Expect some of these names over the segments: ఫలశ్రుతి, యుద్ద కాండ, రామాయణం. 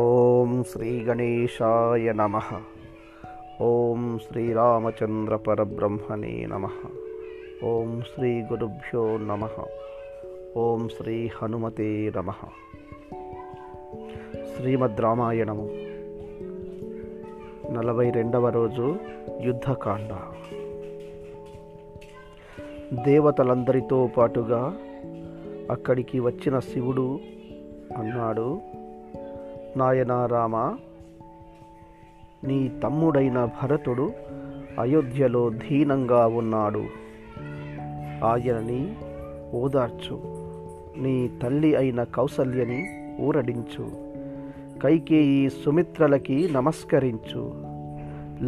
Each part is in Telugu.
ఓం శ్రీ గణేశాయ నమః. ఓం శ్రీ రామచంద్ర పరబ్రహ్మణే నమః. ఓం శ్రీ గురుభ్యో నమః. ఓం శ్రీ హనుమతే నమః. శ్రీమద్ రామాయణము 42వ రోజు యుద్ధకాండ. దేవతలందరితో పాటుగా అక్కడికి వచ్చిన శివుడు అన్నాడు, నాయనా రామ, నీ తమ్ముడైన భరతుడు అయోధ్యలో దీనంగా ఉన్నాడు. ఆయనని ఓదార్చు. నీ తల్లి అయిన కౌసల్యని ఊరడించు. కైకేయి సుమిత్రలకి నమస్కరించు.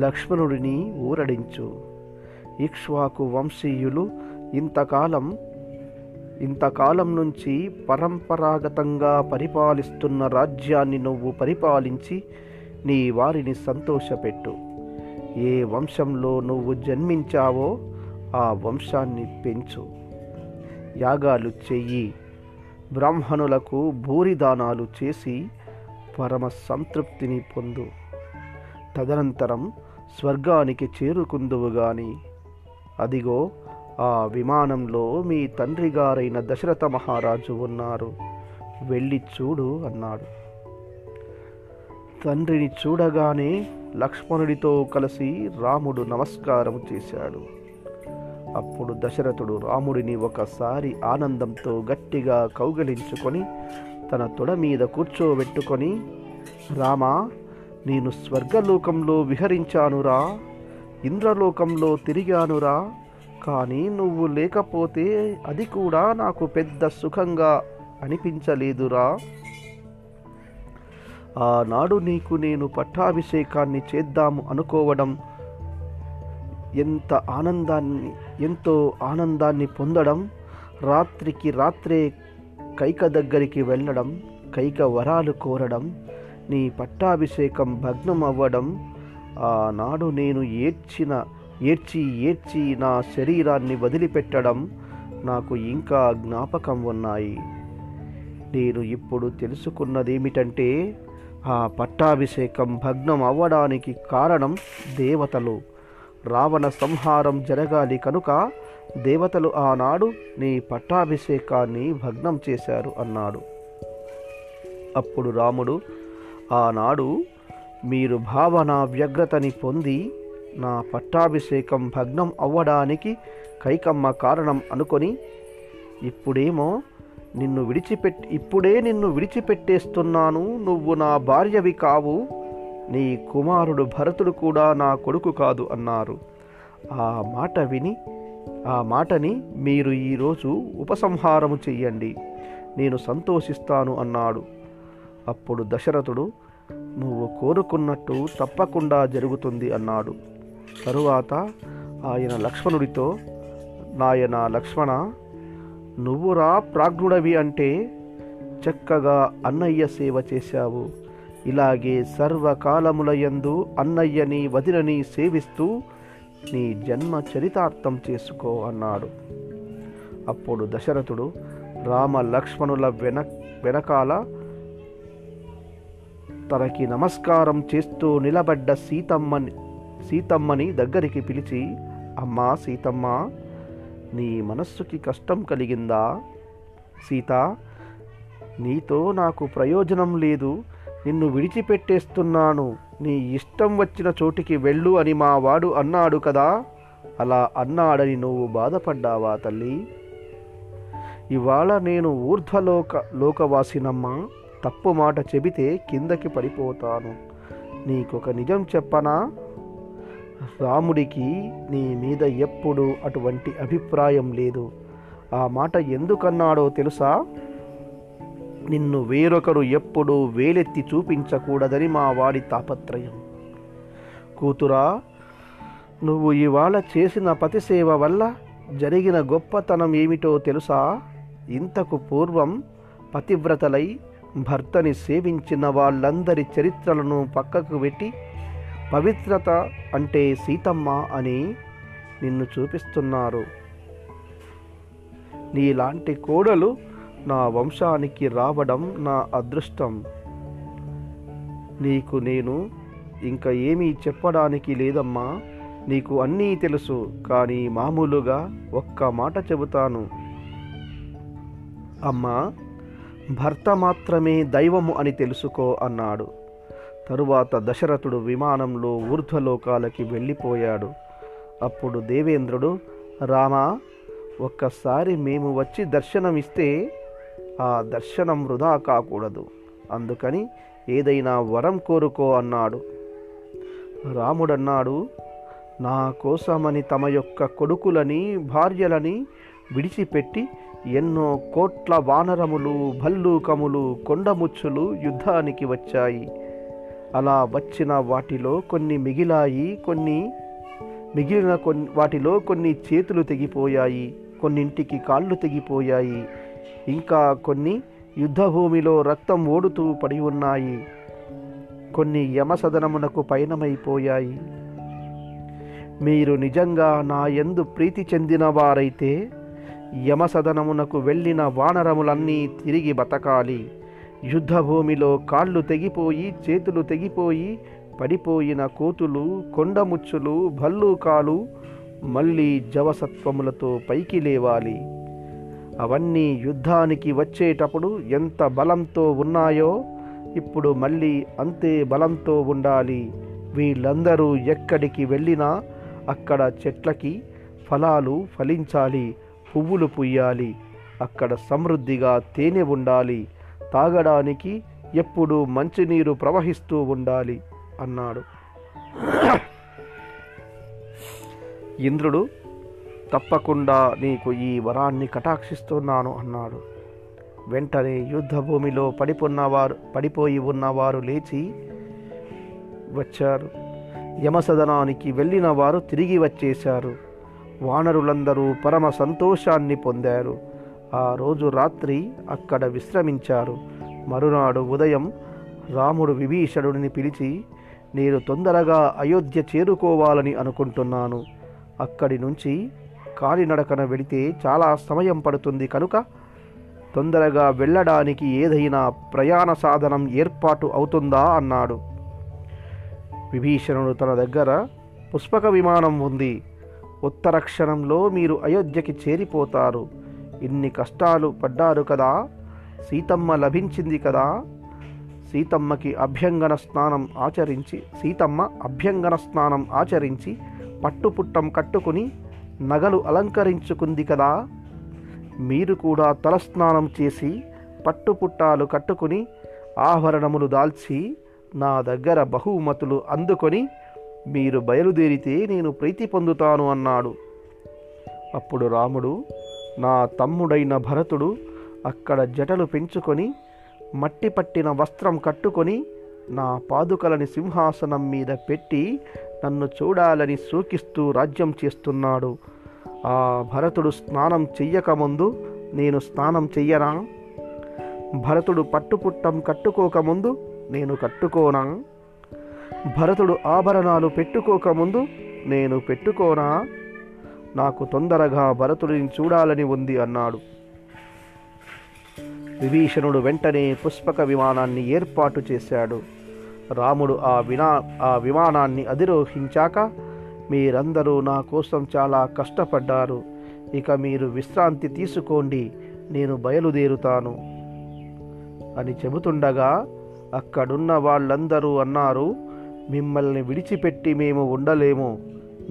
లక్ష్మణుడిని ఊరడించు. ఇక్ష్వాకు వంశీయులు ఇంతకాలం నుంచి పరంపరాగతంగా పరిపాలిస్తున్న రాజ్యాన్ని నువ్వు పరిపాలించి నీ వారిని సంతోషపెట్టు. ఏ వంశంలో నువ్వు జన్మించావో ఆ వంశాన్ని పెంచు. యాగాలు చెయ్యి. బ్రాహ్మణులకు భూరిదానాలు చేసి పరమ సంతృప్తిని పొందు. తదనంతరం స్వర్గానికి చేరుకుందువు గాని. అదిగో ఆ విమానంలో మీ తండ్రి గారైన దశరథ మహారాజు ఉన్నారు. వెళ్ళి చూడు అన్నాడు. తండ్రిని చూడగానే లక్ష్మణుడితో కలిసి రాముడు నమస్కారం చేశాడు. అప్పుడు దశరథుడు రాముడిని ఒకసారి ఆనందంతో గట్టిగా కౌగలించుకొని తన తొడ మీద కూర్చోబెట్టుకొని, రామా, నేను స్వర్గలోకంలో విహరించానురా, ఇంద్రలోకంలో తిరిగానురా. కానీ నువ్వు లేకపోతే అది కూడా నాకు పెద్ద సుఖంగా అనిపించలేదురా. ఆనాడు నీకు నేను పట్టాభిషేకాన్ని చేద్దాము అనుకోవడం, ఎంతో ఆనందాన్ని పొందడం, రాత్రికి రాత్రే కైక దగ్గరికి వెళ్ళడం, కైక వరాలు కోరడం, నీ పట్టాభిషేకం భగ్నం అవ్వడం, ఆనాడు నేను ఏడ్చి నా శరీరాన్ని వదిలిపెట్టడం నాకు ఇంకా జ్ఞాపకం ఉన్నాయి. నేను ఇప్పుడు తెలుసుకున్నదేమిటంటే, ఆ పట్టాభిషేకం భగ్నం అవ్వడానికి కారణం దేవతలు. రావణ సంహారం జరగాలి కనుక దేవతలు ఆనాడు నీ పట్టాభిషేకాన్ని భగ్నం చేశారు అన్నాడు. అప్పుడు రాముడు, ఆనాడు మీరు భావన వ్యగ్రతని పొంది నా పట్టాభిషేకం భగ్నం అవ్వడానికి కైకమ్మ కారణం అనుకొని ఇప్పుడే నిన్ను విడిచిపెట్టేస్తున్నాను. నువ్వు నా భార్యవి కావు, నీ కుమారుడు భరతుడు కూడా నా కొడుకు కాదు అన్నారు. ఆ మాటని మీరు ఈరోజు ఉపసంహారము చెయ్యండి, నేను సంతోషిస్తాను అన్నాడు. అప్పుడు దశరథుడు, నువ్వు కోరుకున్నట్టు తప్పకుండా జరుగుతుంది అన్నాడు. తరువాత ఆయన లక్ష్మణుడితో, నాయన లక్ష్మణ, నువ్వురా ప్రాజ్ఞుడవి. అంటే చక్కగా అన్నయ్య సేవ చేశావు. ఇలాగే సర్వకాలములయందు అన్నయ్యని వదినని సేవిస్తూ నీ జన్మ చరితార్థం చేసుకో అన్నాడు. అప్పుడు దశరథుడు రామ లక్ష్మణుల వెనకాల తనకి నమస్కారం చేస్తూ నిలబడ్డ సీతమ్మని దగ్గరికి పిలిచి, అమ్మా సీతమ్మ, నీ మనస్సుకి కష్టం కలిగిందా? సీత, నీతో నాకు ప్రయోజనం లేదు, నిన్ను విడిచిపెట్టేస్తున్నాను, నీ ఇష్టం వచ్చిన చోటికి వెళ్ళు అని మా వాడు అన్నాడు కదా, అలా అన్నాడని నువ్వు బాధపడ్డావా తల్లి? ఇవాళ నేను ఊర్ధ్వలోకవాసినమ్మా, తప్పు మాట చెబితే కిందకి పడిపోతాను. నీకొక నిజం చెప్పనా? రాముడికి నీ మీద ఎప్పుడూ అటువంటి అభిప్రాయం లేదు. ఆ మాట ఎందుకన్నాడో తెలుసా? నిన్ను వేరొకరు ఎప్పుడూ వేలెత్తి చూపించకూడదని మా వాడి తాపత్రయం. కూతురా, నువ్వు ఇవాళ చేసిన పతిసేవ వల్ల జరిగిన గొప్పతనం ఏమిటో తెలుసా? ఇంతకు పూర్వం పతివ్రతలై భర్తని సేవించిన వాళ్ళందరి చరిత్రలను పక్కకు పెట్టి పవిత్రత అంటే సీతమ్మ అని నిన్ను చూపిస్తున్నారు. నీలాంటి కోడలు నా వంశానికి రావడం నా అదృష్టం. నీకు నేను ఇంకా ఏమీ చెప్పడానికి లేదమ్మా, నీకు అన్నీ తెలుసు. కానీ మామూలుగా ఒక్క మాట చెబుతాను అమ్మా, భర్త మాత్రమే దైవము అని తెలుసుకో అన్నాడు. తరువాత దశరథుడు విమానంలో ఊర్ధ్వలోకాలకి వెళ్ళిపోయాడు. అప్పుడు దేవేంద్రుడు, రామా, ఒక్కసారి మేము వచ్చి దర్శనమిస్తే ఆ దర్శనం వృధా కాకూడదు, అందుకని ఏదైనా వరం కోరుకో అన్నాడు. రాముడన్నాడు, నా కోసమని తమ యొక్క కొడుకులని భార్యలని విడిచిపెట్టి ఎన్నో కోట్ల వానరములు, భల్లూకములు, కొండముచ్చులు యుద్ధానికి వచ్చాయి. అలా వచ్చిన వాటిలో కొన్ని మిగిలాయి, వాటిలో కొన్ని చేతులు తెగిపోయాయి, కొన్నింటికి కాళ్ళు తెగిపోయాయి, ఇంకా కొన్ని యుద్ధభూమిలో రక్తం ఓడుతూ పడి ఉన్నాయి, కొన్ని యమసదనమునకు పయనమైపోయాయి. మీరు నిజంగా నా యందు ప్రీతి చెందిన వారైతే యమసదనమునకు వెళ్ళిన వానరములన్నీ తిరిగి బతకాలి, యుద్ధభూమిలో కాళ్ళు తెగిపోయి చేతులు తెగిపోయి పడిపోయిన కోతులు, కొండముచ్చులు, భల్లూకాలు మళ్ళీ జవసత్వములతో పైకి లేవాలి. అవన్నీ యుద్ధానికి వచ్చేటప్పుడు ఎంత బలంతో ఉన్నాయో ఇప్పుడు మళ్ళీ అంతే బలంతో ఉండాలి. వీళ్ళందరూ ఎక్కడికి వెళ్ళినా అక్కడ చెట్లకి ఫలాలు ఫలించాలి, పువ్వులు పుయ్యాలి, అక్కడ సమృద్ధిగా తేనె ఉండాలి, తాగడానికి ఎప్పుడూ మంచినీరు ప్రవహిస్తూ ఉండాలి అన్నాడు. ఇంద్రుడు, తప్పకుండా నీకు ఈ వరాన్ని కటాక్షిస్తున్నాను అన్నాడు. వెంటనే యుద్ధభూమిలో పడిపోయి ఉన్నవారు లేచి వచ్చారు. యమసదనానికి వెళ్ళిన వారు తిరిగి వచ్చేశారు. వానరులందరూ పరమ సంతోషాన్ని పొందారు. ఆ రోజు రాత్రి అక్కడ విశ్రమించారు. మరునాడు ఉదయం రాముడు విభీషణుడిని పిలిచి, నేను తొందరగా అయోధ్య చేరుకోవాలని అనుకుంటున్నాను, అక్కడి నుంచి కాలినడకన వెళితే చాలా సమయం పడుతుంది, కనుక తొందరగా వెళ్ళడానికి ఏదైనా ప్రయాణ సాధనం ఏర్పాటు అవుతుందా అన్నాడు. విభీషణుడు, తన దగ్గర పుష్పక విమానం ఉంది, ఉత్తర క్షణంలో మీరు అయోధ్యకి చేరిపోతారు, ఇన్ని కష్టాలు పడ్డారు కదా, సీతమ్మ లభించింది కదా, సీతమ్మ అభ్యంగన స్నానం ఆచరించి పట్టుపుట్టం కట్టుకుని నగలు అలంకరించుకుంది కదా, మీరు కూడా తలస్నానం చేసి పట్టుపుట్టాలు కట్టుకుని ఆభరణములు దాల్చి నా దగ్గర బహుమతులు అందుకొని మీరు బయలుదేరితే నేను ప్రీతి పొందుతాను అన్నాడు. అప్పుడు రాముడు, నా తమ్ముడైన భరతుడు అక్కడ జటలు పెంచుకొని మట్టి పట్టిన వస్త్రం కట్టుకొని నా పాదుకలని సింహాసనం మీద పెట్టి నన్ను చూడాలని సూకిస్తూ రాజ్యం చేస్తున్నాడు. ఆ భరతుడు స్నానం చెయ్యకముందు నేను స్నానం చెయ్యనా? భరతుడు పట్టుపుట్టం కట్టుకోకముందు నేను కట్టుకోనా? భరతుడు ఆభరణాలు పెట్టుకోకముందు నేను పెట్టుకోనా? నాకు తొందరగా భరతుడిని చూడాలని ఉంది అన్నాడు. విభీషణుడు వెంటనే పుష్పక విమానాన్ని ఏర్పాటు చేశాడు. రాముడు ఆ విమానాన్ని అధిరోహించాక, మీరందరూ నా కోసం చాలా కష్టపడ్డారు, ఇక మీరు విశ్రాంతి తీసుకోండి, నేను బయలుదేరుతాను అని చెబుతుండగా అక్కడున్న వాళ్ళందరూ అన్నారు, మిమ్మల్ని విడిచిపెట్టి మేము ఉండలేము,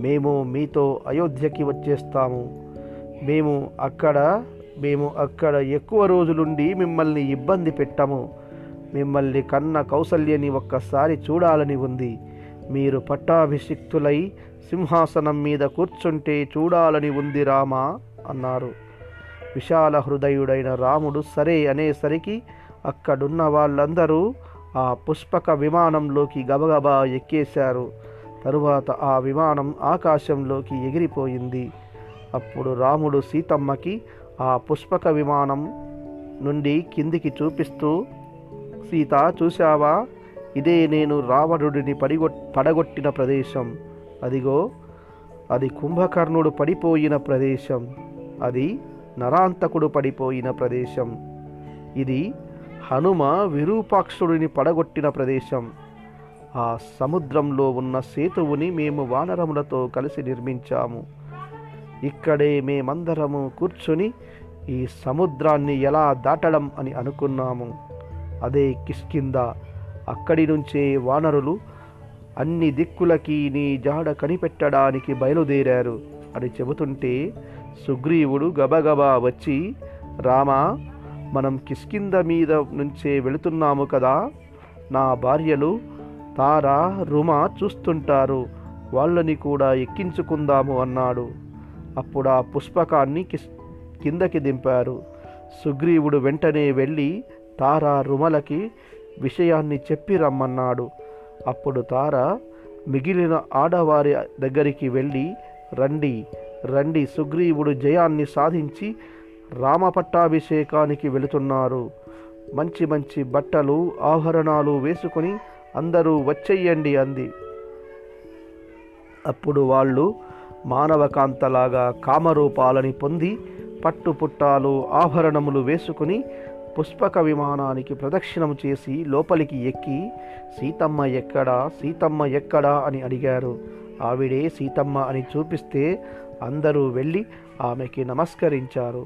మేము మీతో అయోధ్యకి వచ్చేస్తాము, మేము అక్కడ ఎక్కువ రోజులుండి మిమ్మల్ని ఇబ్బంది పెట్టము, మిమ్మల్ని కన్న కౌసల్యని ఒక్కసారి చూడాలని ఉంది, మీరు పట్టాభిషిక్తులై సింహాసనం మీద కూర్చుంటే చూడాలని ఉంది రామా అన్నారు. విశాల హృదయుడైన రాముడు సరే అనేసరికి అక్కడున్న వాళ్ళందరూ ఆ పుష్పక విమానంలోకి గబగబా ఎక్కేశారు. తరువాత ఆ విమానం ఆకాశంలోకి ఎగిరిపోయింది. అప్పుడు రాముడు సీతమ్మకి ఆ పుష్పక విమానం నుండి కిందికి చూపిస్తూ, సీత చూశావా, ఇదే నేను రావణుడిని పడగొట్టిన ప్రదేశం, అదిగో అది కుంభకర్ణుడు పడిపోయిన ప్రదేశం, అది నరాంతకుడు పడిపోయిన ప్రదేశం, ఇది హనుమ విరూపాక్షుడిని పడగొట్టిన ప్రదేశం, ఆ సముద్రంలో ఉన్న సేతువుని మేము వానరములతో కలిసి నిర్మించాము. ఇక్కడే మేమందరము కూర్చుని ఈ సముద్రాన్ని ఎలా దాటడం అని అనుకున్నాము. అదే కిష్కింద. అక్కడి నుంచే వానరులు అన్ని దిక్కులకి నీ జాడ కనిపెట్టడానికి బయలుదేరారు అని చెబుతుంటే సుగ్రీవుడు గబగబా వచ్చి, రామా, మనం కిష్కింద మీద నుంచే వెళుతున్నాము కదా, నా భార్యలు తారా రుమ చూస్తుంటారు, వాళ్ళని కూడా ఎక్కించుకుందాము అన్నాడు. అప్పుడు ఆ పుష్పకాన్ని కిందకి దింపారు. సుగ్రీవుడు వెంటనే వెళ్ళి తారా రుమలకి విషయాన్ని చెప్పి రమ్మన్నాడు. అప్పుడు తార మిగిలిన ఆడవారి దగ్గరికి వెళ్ళి, రండి రండి, సుగ్రీవుడు జయాన్ని సాధించి రామపట్టాభిషేకానికి వెళుతున్నారు, మంచి మంచి బట్టలు ఆభరణాలు వేసుకుని అందరూ వచ్చేయండి అంది. అప్పుడు వాళ్ళు మానవకాంతలాగా కామరూపాలని పొంది పట్టుపుట్టాలు ఆభరణములు వేసుకుని పుష్పక విమానానికి ప్రదక్షిణం చేసి లోపలికి ఎక్కి, సీతమ్మ ఎక్కడా, సీతమ్మ ఎక్కడా అని అడిగారు. ఆవిడే సీతమ్మ అని చూపిస్తే అందరూ వెళ్ళి ఆమెకి నమస్కరించారు.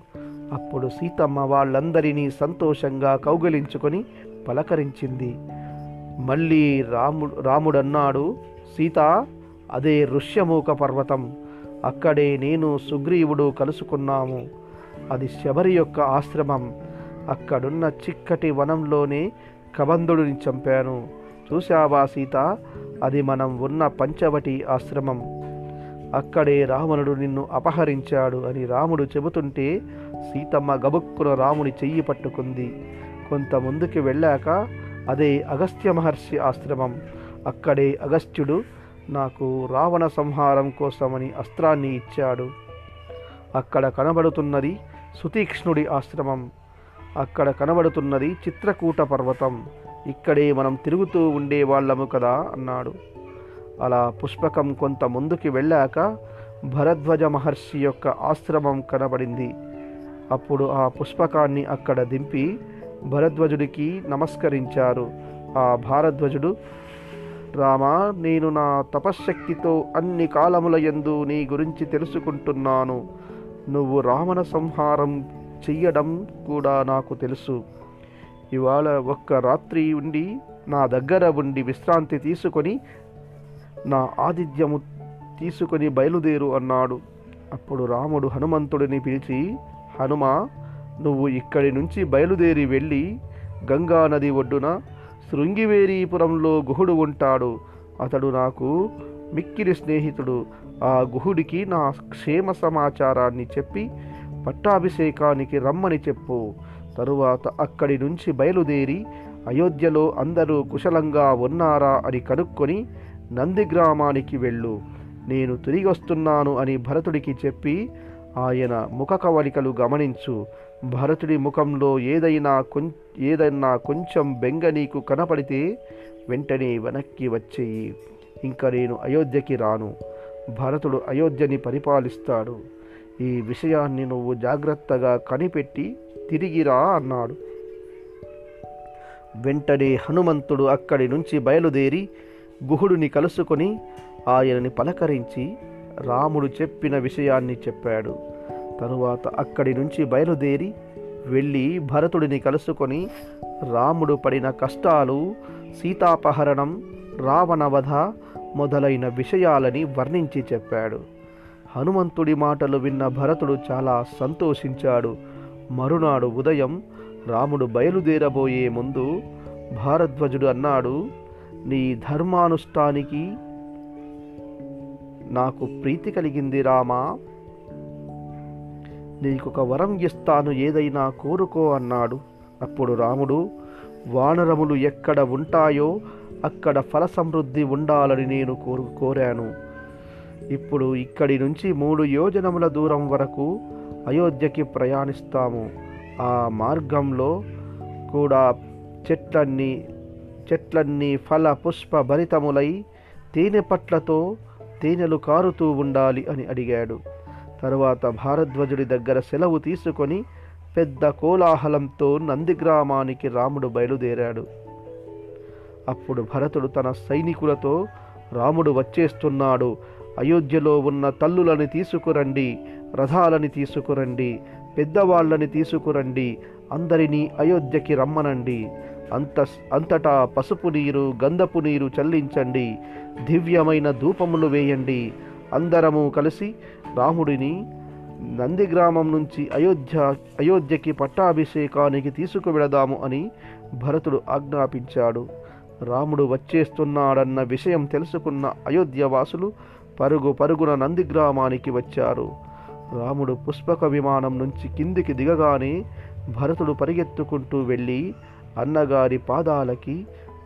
అప్పుడు సీతమ్మ వాళ్ళందరినీ సంతోషంగా కౌగిలించుకొని పలకరించింది. మళ్ళీ రాముడన్నాడు, సీత, అదే ఋష్యమూక పర్వతం, అక్కడే నేను సుగ్రీవుడు కలుసుకున్నాము. అది శబరి యొక్క ఆశ్రమం. అక్కడున్న చిక్కటి వనంలోనే కబంధుడిని చంపాను. చూశావా సీత, అది మనం ఉన్న పంచవటి ఆశ్రమం. అక్కడే రావణుడు నిన్ను అపహరించాడు అని రాముడు చెబుతుంటే సీతమ్మ గబుక్కున రాముని చెయ్యి పట్టుకుంది. కొంత ముందుకు వెళ్ళాక అదే అగస్త్య మహర్షి ఆశ్రమం. అక్కడే అగస్త్యుడు నాకు రావణ సంహారం కోసమని అస్త్రాన్ని ఇచ్చాడు. అక్కడ కనబడుతున్నది సుతీక్ష్ణుడి ఆశ్రమం. అక్కడ కనబడుతున్నది చిత్రకూట పర్వతం. ఇక్కడే మనం తిరుగుతూ ఉండేవాళ్ళము కదా అన్నాడు. అలా పుష్పకం కొంత ముందుకి వెళ్ళాక భరద్వాజ మహర్షి యొక్క ఆశ్రమం కనబడింది. అప్పుడు ఆ పుష్పకాన్ని అక్కడ దింపి భరద్వాజుడికి నమస్కరించారు. ఆ భారద్వాజుడు, రామా, నేను నా తపశ్శక్తితో అన్ని కాలముల యందు నీ గురించి తెలుసుకుంటున్నాను. నువ్వు రావణ సంహారం చెయ్యడం కూడా నాకు తెలుసు. ఇవాళ ఒక్క రాత్రి ఉండి నా దగ్గర ఉండి విశ్రాంతి తీసుకొని నా ఆతిథ్యము తీసుకొని బయలుదేరు అన్నాడు. అప్పుడు రాముడు హనుమంతుడిని పిలిచి, హనుమా, నువ్వు ఇక్కడి నుంచి బయలుదేరి వెళ్ళి గంగానది ఒడ్డున శృంగివేరీపురంలో గుహుడు ఉంటాడు. అతడు నాకు మిక్కిలి స్నేహితుడు. ఆ గుహుడికి నా క్షేమ సమాచారాన్ని చెప్పి పట్టాభిషేకానికి రమ్మని చెప్పు. తరువాత అక్కడి నుంచి బయలుదేరి అయోధ్యలో అందరూ కుశలంగా ఉన్నారా అని కనుక్కొని నంది గ్రామానికి వెళ్ళు. నేను తిరిగి వస్తున్నాను అని భరతుడికి చెప్పి ఆయన ముఖ కవళికలు గమనించు. భరతుడి ముఖంలో ఏదైనా కొంచెం బెంగ నీకు కనపడితే వెంటనే వెనక్కి వచ్చేయి. ఇంకా నేను అయోధ్యకి రాను. భరతుడు అయోధ్యని పరిపాలిస్తాడు. ఈ విషయాన్ని నువ్వు జాగ్రత్తగా కనిపెట్టి తిరిగిరా అన్నాడు. వెంటనే హనుమంతుడు అక్కడి నుంచి బయలుదేరి గుహుడిని కలుసుకొని ఆయనని పలకరించి రాముడు చెప్పిన విషయాన్ని చెప్పాడు. తరువాత అక్కడి నుంచి బయలుదేరి వెళ్ళి భరతుడిని కలుసుకొని రాముడు పడిన కష్టాలు, సీతాపహరణం, రావణవధ మొదలైన విషయాలని వర్ణించి చెప్పాడు. హనుమంతుడి మాటలు విన్న భరతుడు చాలా సంతోషించాడు. మరునాడు ఉదయం రాముడు బయలుదేరబోయే ముందు భారద్వాజుడు అన్నాడు, నీ ధర్మానుష్ఠానికి నాకు ప్రీతి కలిగింది రామా, నీకొక వరం ఇస్తాను, ఏదైనా కోరుకో అన్నాడు. అప్పుడు రాముడు, వానరములు ఎక్కడ ఉంటాయో అక్కడ ఫల సమృద్ధి ఉండాలని నేను కోరాను. ఇప్పుడు ఇక్కడి నుంచి 3 యోజనముల దూరం వరకు అయోధ్యకి ప్రయాణిస్తాము. ఆ మార్గంలో కూడా చెట్లన్నీ ఫల పుష్ప భరితములై తేనె పట్లతో తేనెలు కారుతూ ఉండాలి అని అడిగాడు. తరువాత భారద్వాజుడి దగ్గర సెలవు తీసుకొని పెద్ద కోలాహలంతో నందిగ్రామానికి రాముడు బయలుదేరాడు. అప్పుడు భరతుడు తన సైనికులతో, రాముడు వచ్చేస్తున్నాడు, అయోధ్యలో ఉన్న తల్లులని తీసుకురండి, రథాలని తీసుకురండి, పెద్దవాళ్ళని తీసుకురండి, అందరినీ అయోధ్యకి రమ్మనండి, అంతటా పసుపు నీరు గంధపు నీరు చల్లించండి, దివ్యమైన ధూపములు వేయండి, అందరము కలిసి రాముడిని నందిగ్రామం నుంచి అయోధ్యకి పట్టాభిషేకానికి తీసుకువెళదాము అని భరతుడు ఆజ్ఞాపించాడు. రాముడు వచ్చేస్తున్నాడన్న విషయం తెలుసుకున్న అయోధ్యవాసులు పరుగు పరుగున నందిగ్రామానికి వచ్చారు. రాముడు పుష్పక విమానం నుంచి కిందికి దిగగానే భరతుడు పరిగెత్తుకుంటూ వెళ్ళి అన్నగారి పాదాలకి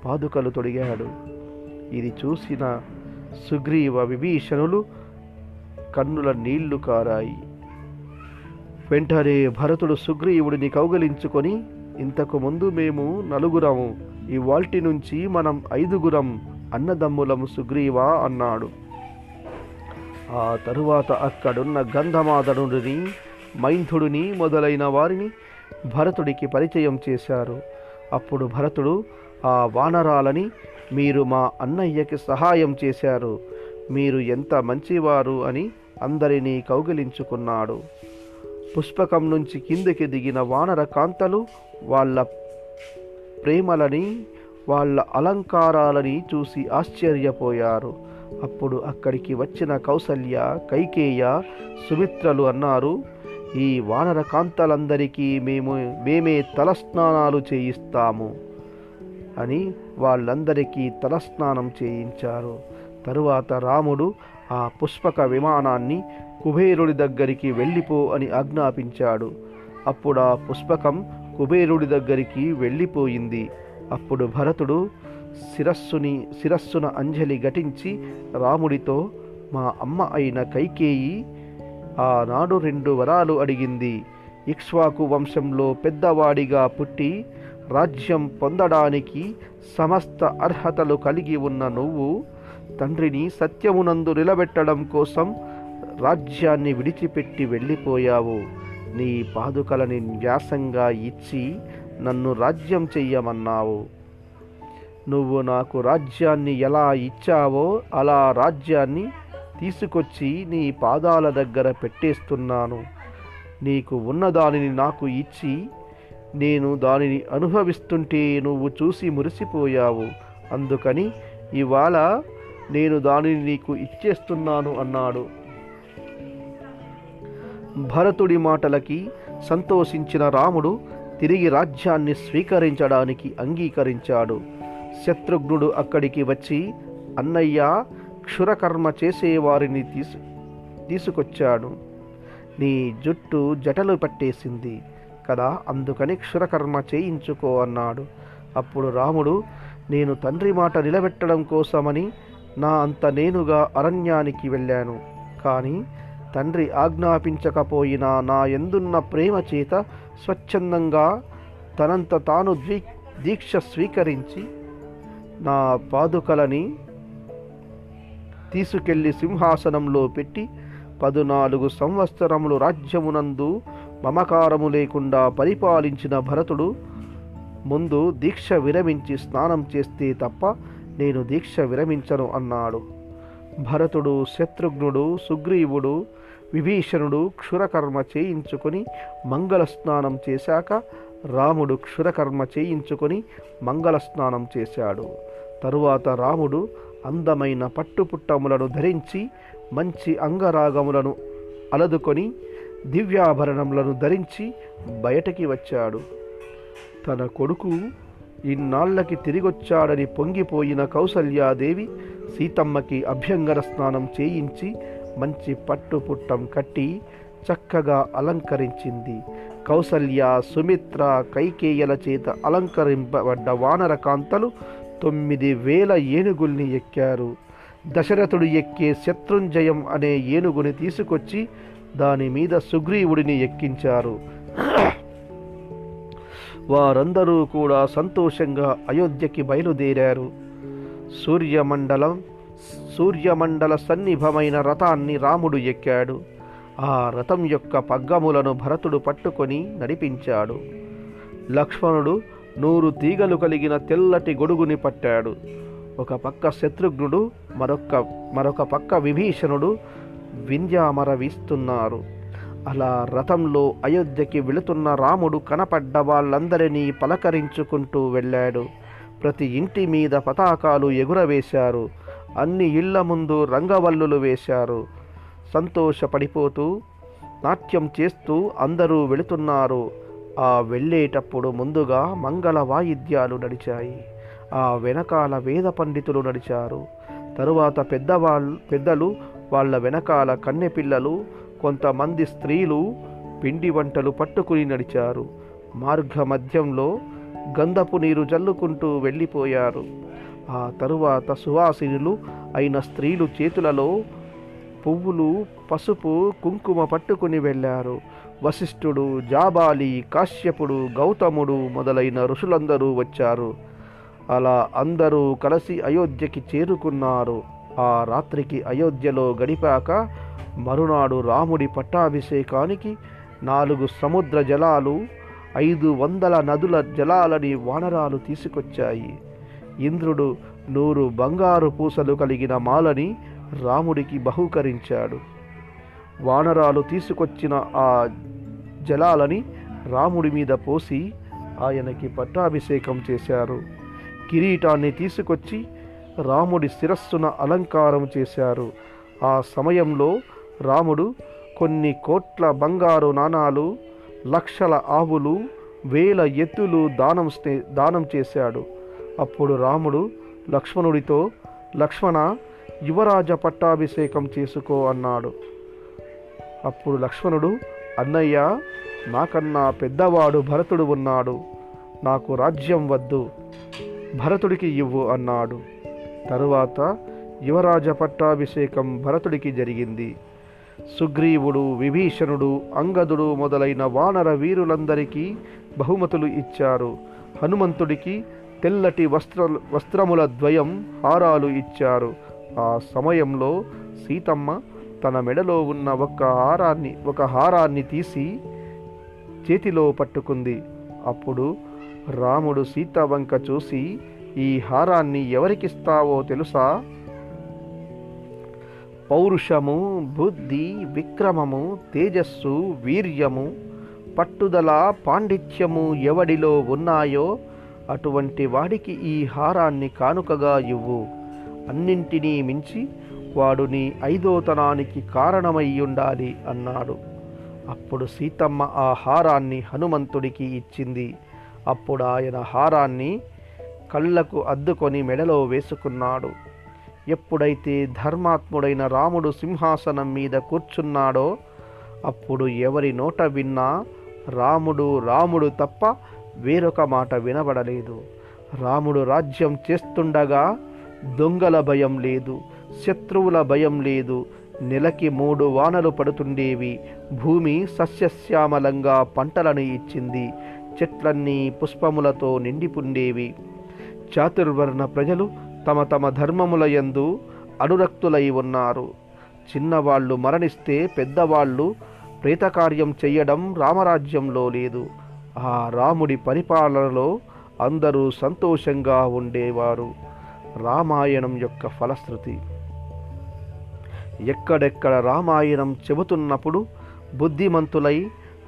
పాదుకలు తొడిగాడు. ఇది చూసిన సుగ్రీవ విభీషణులు కన్నుల నీళ్లు కారాయి. వెంటనే భరతుడు సుగ్రీవుడిని కౌగలించుకొని, ఇంతకు ముందు మేము నలుగురము, ఇవాల్టి నుంచి మనం ఐదుగురం అన్నదమ్ములము సుగ్రీవా అన్నాడు. ఆ తరువాత అక్కడున్న గంధమాదనుడిని, మైంధుడిని మొదలైన వారిని భరతుడికి పరిచయం చేశారు. అప్పుడు భరతుడు ఆ వానరాలని, మీరు మా అన్నయ్యకి సహాయం చేశారు, మీరు ఎంత మంచివారు అని అందరినీ కౌగిలించుకున్నాడు. పుష్పకం నుంచి కిందికి దిగిన వానర కాంతలు వాళ్ళ ప్రేమలని, వాళ్ళ అలంకారాలని చూసి ఆశ్చర్యపోయారు. అప్పుడు అక్కడికి వచ్చిన కౌసల్య, కైకేయ, సుమిత్రలు అన్నారు, ఈ వానర కాంతలందరికీ మేమే తలస్నానాలు చేయిస్తాము అని వాళ్ళందరికీ తలస్నానం చేయించారు. తరువాత రాముడు ఆ పుష్పక విమానాన్ని కుబేరుడి దగ్గరికి వెళ్ళిపో అని ఆజ్ఞాపించాడు. అప్పుడు ఆ పుష్పకం కుబేరుడి దగ్గరికి వెళ్ళిపోయింది. అప్పుడు భరతుడు శిరస్సున అంజలి ఘటించి రాముడితో, మా అమ్మ అయిన కైకేయి ఆనాడు 2 వరాలు అడిగింది. ఇక్ష్వాకు వంశంలో పెద్దవాడిగా పుట్టి రాజ్యం పొందడానికి సమస్త అర్హతలు కలిగి ఉన్న నువ్వు తండ్రిని సత్యమునందు నిలబెట్టడం కోసం రాజ్యాన్ని విడిచిపెట్టి వెళ్ళిపోయావు. నీ పాదుకలని న్యాసంగా ఇచ్చి నన్ను రాజ్యం చెయ్యమన్నావు. నువ్వు నాకు రాజ్యాన్ని ఎలా ఇచ్చావో అలా రాజ్యాన్ని తీసుకొచ్చి నీ పాదాల దగ్గర పెట్టేస్తున్నాను. నీకు ఉన్న దానిని నాకు ఇచ్చి నేను దానిని అనుభవిస్తుంటే నువ్వు చూసి మురిసిపోయావు. అందుకని ఇవాళ నేను దానిని నీకు ఇచ్చేస్తున్నాను అన్నాడు. భరతుడి మాటలకి సంతోషించిన రాముడు తిరిగి రాజ్యాన్ని స్వీకరించడానికి అంగీకరించాడు. శత్రుఘ్నుడు అక్కడికి వచ్చి, అన్నయ్య, క్షురకర్మ చేసేవారిని తీసుకొచ్చాడు. నీ జుట్టు జటలు పట్టేసింది కదా, అందుకని క్షురకర్మ చేయించుకో అన్నాడు. అప్పుడు రాముడు, నేను తండ్రి మాట నిలబెట్టడం కోసమని నా అంత నేనుగా అరణ్యానికి వెళ్ళాను. కానీ తండ్రి ఆజ్ఞాపించకపోయినా నా ఎందున్న ప్రేమ చేత స్వచ్ఛందంగా తనంత తాను దీక్ష స్వీకరించి నా పాదుకలని తీసుకెళ్లి సింహాసనంలో పెట్టి 14 సంవత్సరములు రాజ్యమునందు మమకారము లేకుండా పరిపాలించిన భరతుడు ముందు దీక్ష విరమించి స్నానం చేస్తే తప్ప నేను దీక్ష విరమించను అన్నాడు. భరతుడు, శత్రుఘ్నుడు, సుగ్రీవుడు, విభీషణుడు క్షురకర్మ చేయించుకొని మంగళ స్నానం చేశాక రాముడు క్షురకర్మ చేయించుకొని మంగళ స్నానం చేశాడు. తరువాత రాముడు అందమైన పట్టుపుట్టములను ధరించి, మంచి అంగరాగములను అలదుకొని, దివ్యాభరణములను ధరించి బయటకి వచ్చాడు. తన కొడుకు ఇన్నాళ్ళకి తిరిగొచ్చాడని పొంగిపోయిన కౌసల్యాదేవి సీతమ్మకి అభ్యంగర స్నానం చేయించి మంచి పట్టుపుట్టం కట్టి చక్కగా అలంకరించింది. కౌసల్య, సుమిత్ర, కైకేయల చేత అలంకరింపబడ్డ వానర కాంతలు 9000 ఏనుగుల్ని ఎక్కారు. దశరథుడు ఎక్కే శత్రుంజయం అనే ఏనుగుని తీసుకొచ్చి దాని మీద సుగ్రీవుడిని ఎక్కించారు. వారందరూ కూడా సంతోషంగా అయోధ్యకి బయలుదేరారు. సూర్యమండల సన్నిభమైన రథాన్ని రాముడు ఎక్కాడు. ఆ రథం యొక్క పగ్గములను భరతుడు పట్టుకొని నడిపించాడు. లక్ష్మణుడు 100 తీగలు కలిగిన తెల్లటి గొడుగుని పట్టాడు. ఒక పక్క శత్రుఘ్నుడు, మరొక పక్క విభీషణుడు వింధ్యామర వీస్తున్నారు. అలా రథంలో అయోధ్యకి వెళుతున్న రాముడు కనపడ్డ వాళ్ళందరినీ పలకరించుకుంటూ వెళ్ళాడు. ప్రతి ఇంటి మీద పతాకాలు ఎగురవేశారు. అన్ని ఇళ్ల ముందు రంగవల్లులు వేశారు. సంతోషపడిపోతూ నాట్యం చేస్తూ అందరూ వెళుతున్నారు. ఆ వెళ్ళేటప్పుడు ముందుగా మంగళ వాయిద్యాలు నడిచాయి. ఆ వెనకాల వేద పండితులు నడిచారు. తరువాత పెద్దలు వాళ్ళ వెనకాల కన్నెపిల్లలు, కొంతమంది స్త్రీలు పిండి వంటలు పట్టుకుని నడిచారు. మార్గ మధ్యంలో గంధపు నీరు జల్లుకుంటూ వెళ్ళిపోయారు. ఆ తరువాత సువాసినులు అయిన స్త్రీలు చేతులలో పువ్వులు, పసుపు, కుంకుమ పట్టుకుని వెళ్ళారు. వశిష్ఠుడు, జాబాలి, కాశ్యపుడు, గౌతముడు మొదలైన ఋషులందరూ వచ్చారు. అలా అందరూ కలిసి అయోధ్యకి చేరుకున్నారు. ఆ రాత్రికి అయోధ్యలో గడిపాక మరునాడు రాముడి పట్టాభిషేకానికి 4 సముద్ర జలాలు 500 నదుల జలాలని వానరాలు తీసుకొచ్చాయి. ఇంద్రుడు 100 బంగారు పూసలు కలిగిన మాలని రాముడికి బహూకరించాడు. వానరాలు తీసుకొచ్చిన ఆ జలాలని రాముడి మీద పోసి ఆయనకి పట్టాభిషేకం చేశారు. కిరీటాన్ని తీసుకొచ్చి రాముడి శిరస్సున అలంకారం చేశారు. ఆ సమయంలో రాముడు కొన్ని కోట్ల బంగారు నాణాలు, లక్షల ఆవులు, వేల ఎద్దులు దానం చేశాడు. అప్పుడు రాముడు లక్ష్మణుడితో, లక్ష్మణ, యువరాజ పట్టాభిషేకం చేసుకో అన్నాడు. అప్పుడు లక్ష్మణుడు, అన్నయ్య, నాకన్నా పెద్దవాడు భరతుడు ఉన్నాడు, నాకు రాజ్యం వద్దు, భరతుడికి ఇవ్వు అన్నాడు. తరువాత యువరాజ పట్టాభిషేకం భరతుడికి జరిగింది. సుగ్రీవుడు, విభీషణుడు, అంగదుడు మొదలైన వానర వీరులందరికీ బహుమతులు ఇచ్చారు. హనుమంతుడికి తెల్లటి వస్త్రముల ద్వయం, హారాలు ఇచ్చారు. ఆ సమయంలో సీతమ్మ తన మెడలో ఉన్న ఒక హారాన్ని తీసి చేతిలో పట్టుకుంది. అప్పుడు రాముడు సీత వంక చూసి, ఈ హారాన్ని ఎవరికిస్తావో తెలుసా? పౌరుషము, బుద్ధి, విక్రమము, తేజస్సు, వీర్యము, పట్టుదల, పాండిత్యము ఎవడిలో ఉన్నాయో అటువంటి వాడికి ఈ హారాన్ని కానుకగా ఇవ్వు. అన్నింటినీ మించి వాడు నీ 5వ తనానికి కారణమై ఉండాలి అన్నాడు. అప్పుడు సీతమ్మ ఆ హారాన్ని హనుమంతుడికి ఇచ్చింది. అప్పుడు ఆయన హారాన్ని కళ్ళకు అద్దుకొని మెడలో వేసుకున్నాడు. ఎప్పుడైతే ధర్మాత్ముడైన రాముడు సింహాసనం మీద కూర్చున్నాడో అప్పుడు ఎవరి నోట విన్నా రాముడు రాముడు తప్ప వేరొక మాట వినబడలేదు. రాముడు రాజ్యం చేస్తుండగా దొంగల భయం లేదు, శత్రువుల భయం లేదు. నెలకి 3 వానలు పడుతుండేవి. భూమి సస్యశ్యామలంగా పంటలను ఇచ్చింది. చెట్లన్నీ పుష్పములతో నిండిపుండేవి. చాతుర్వర్ణ ప్రజలు తమ తమ ధర్మములయందు అనురక్తులై ఉన్నారు. చిన్నవాళ్ళు మరణిస్తే పెద్దవాళ్ళు ప్రేతకార్యం చేయడం రామరాజ్యంలో లేదు. ఆ రాముడి పరిపాలనలో అందరూ సంతోషంగా ఉండేవారు. రామాయణం యొక్క ఫలశ్రుతి. ఎక్కడెక్కడ రామాయణం చెబుతున్నప్పుడు బుద్ధిమంతులై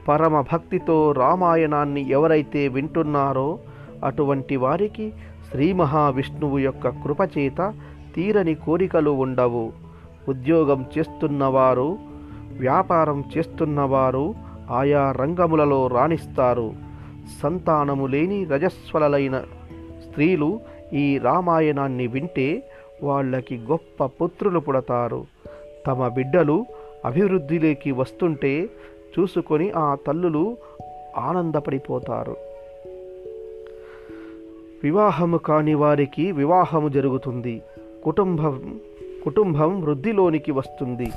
పరమ భక్తితో రామాయణాన్ని ఎవరైతే వింటున్నారో అటువంటి వారికి శ్రీ మహావిష్ణువు యొక్క కృపచేత తీరని కోరికలు ఉండవు. ఉద్యోగం చేస్తున్నవారు, వ్యాపారం చేస్తున్నవారు ఆయా రంగములలో రాణిస్తారు. సంతానము లేని రజస్వలైన స్త్రీలు ఈ రామాయణాన్ని వింటే వాళ్ళకి గొప్ప పుత్రులు పుడతారు. తమ బిడ్డలు అభివృద్ధిలోకి వస్తుంటే చూసుకొని ఆ తల్లులు ఆనందపడిపోతారు. వివాహము కాని వారికి వివాహము జరుగుతుంది. కుటుంబం వృద్ధిలోనికి వస్తుంది.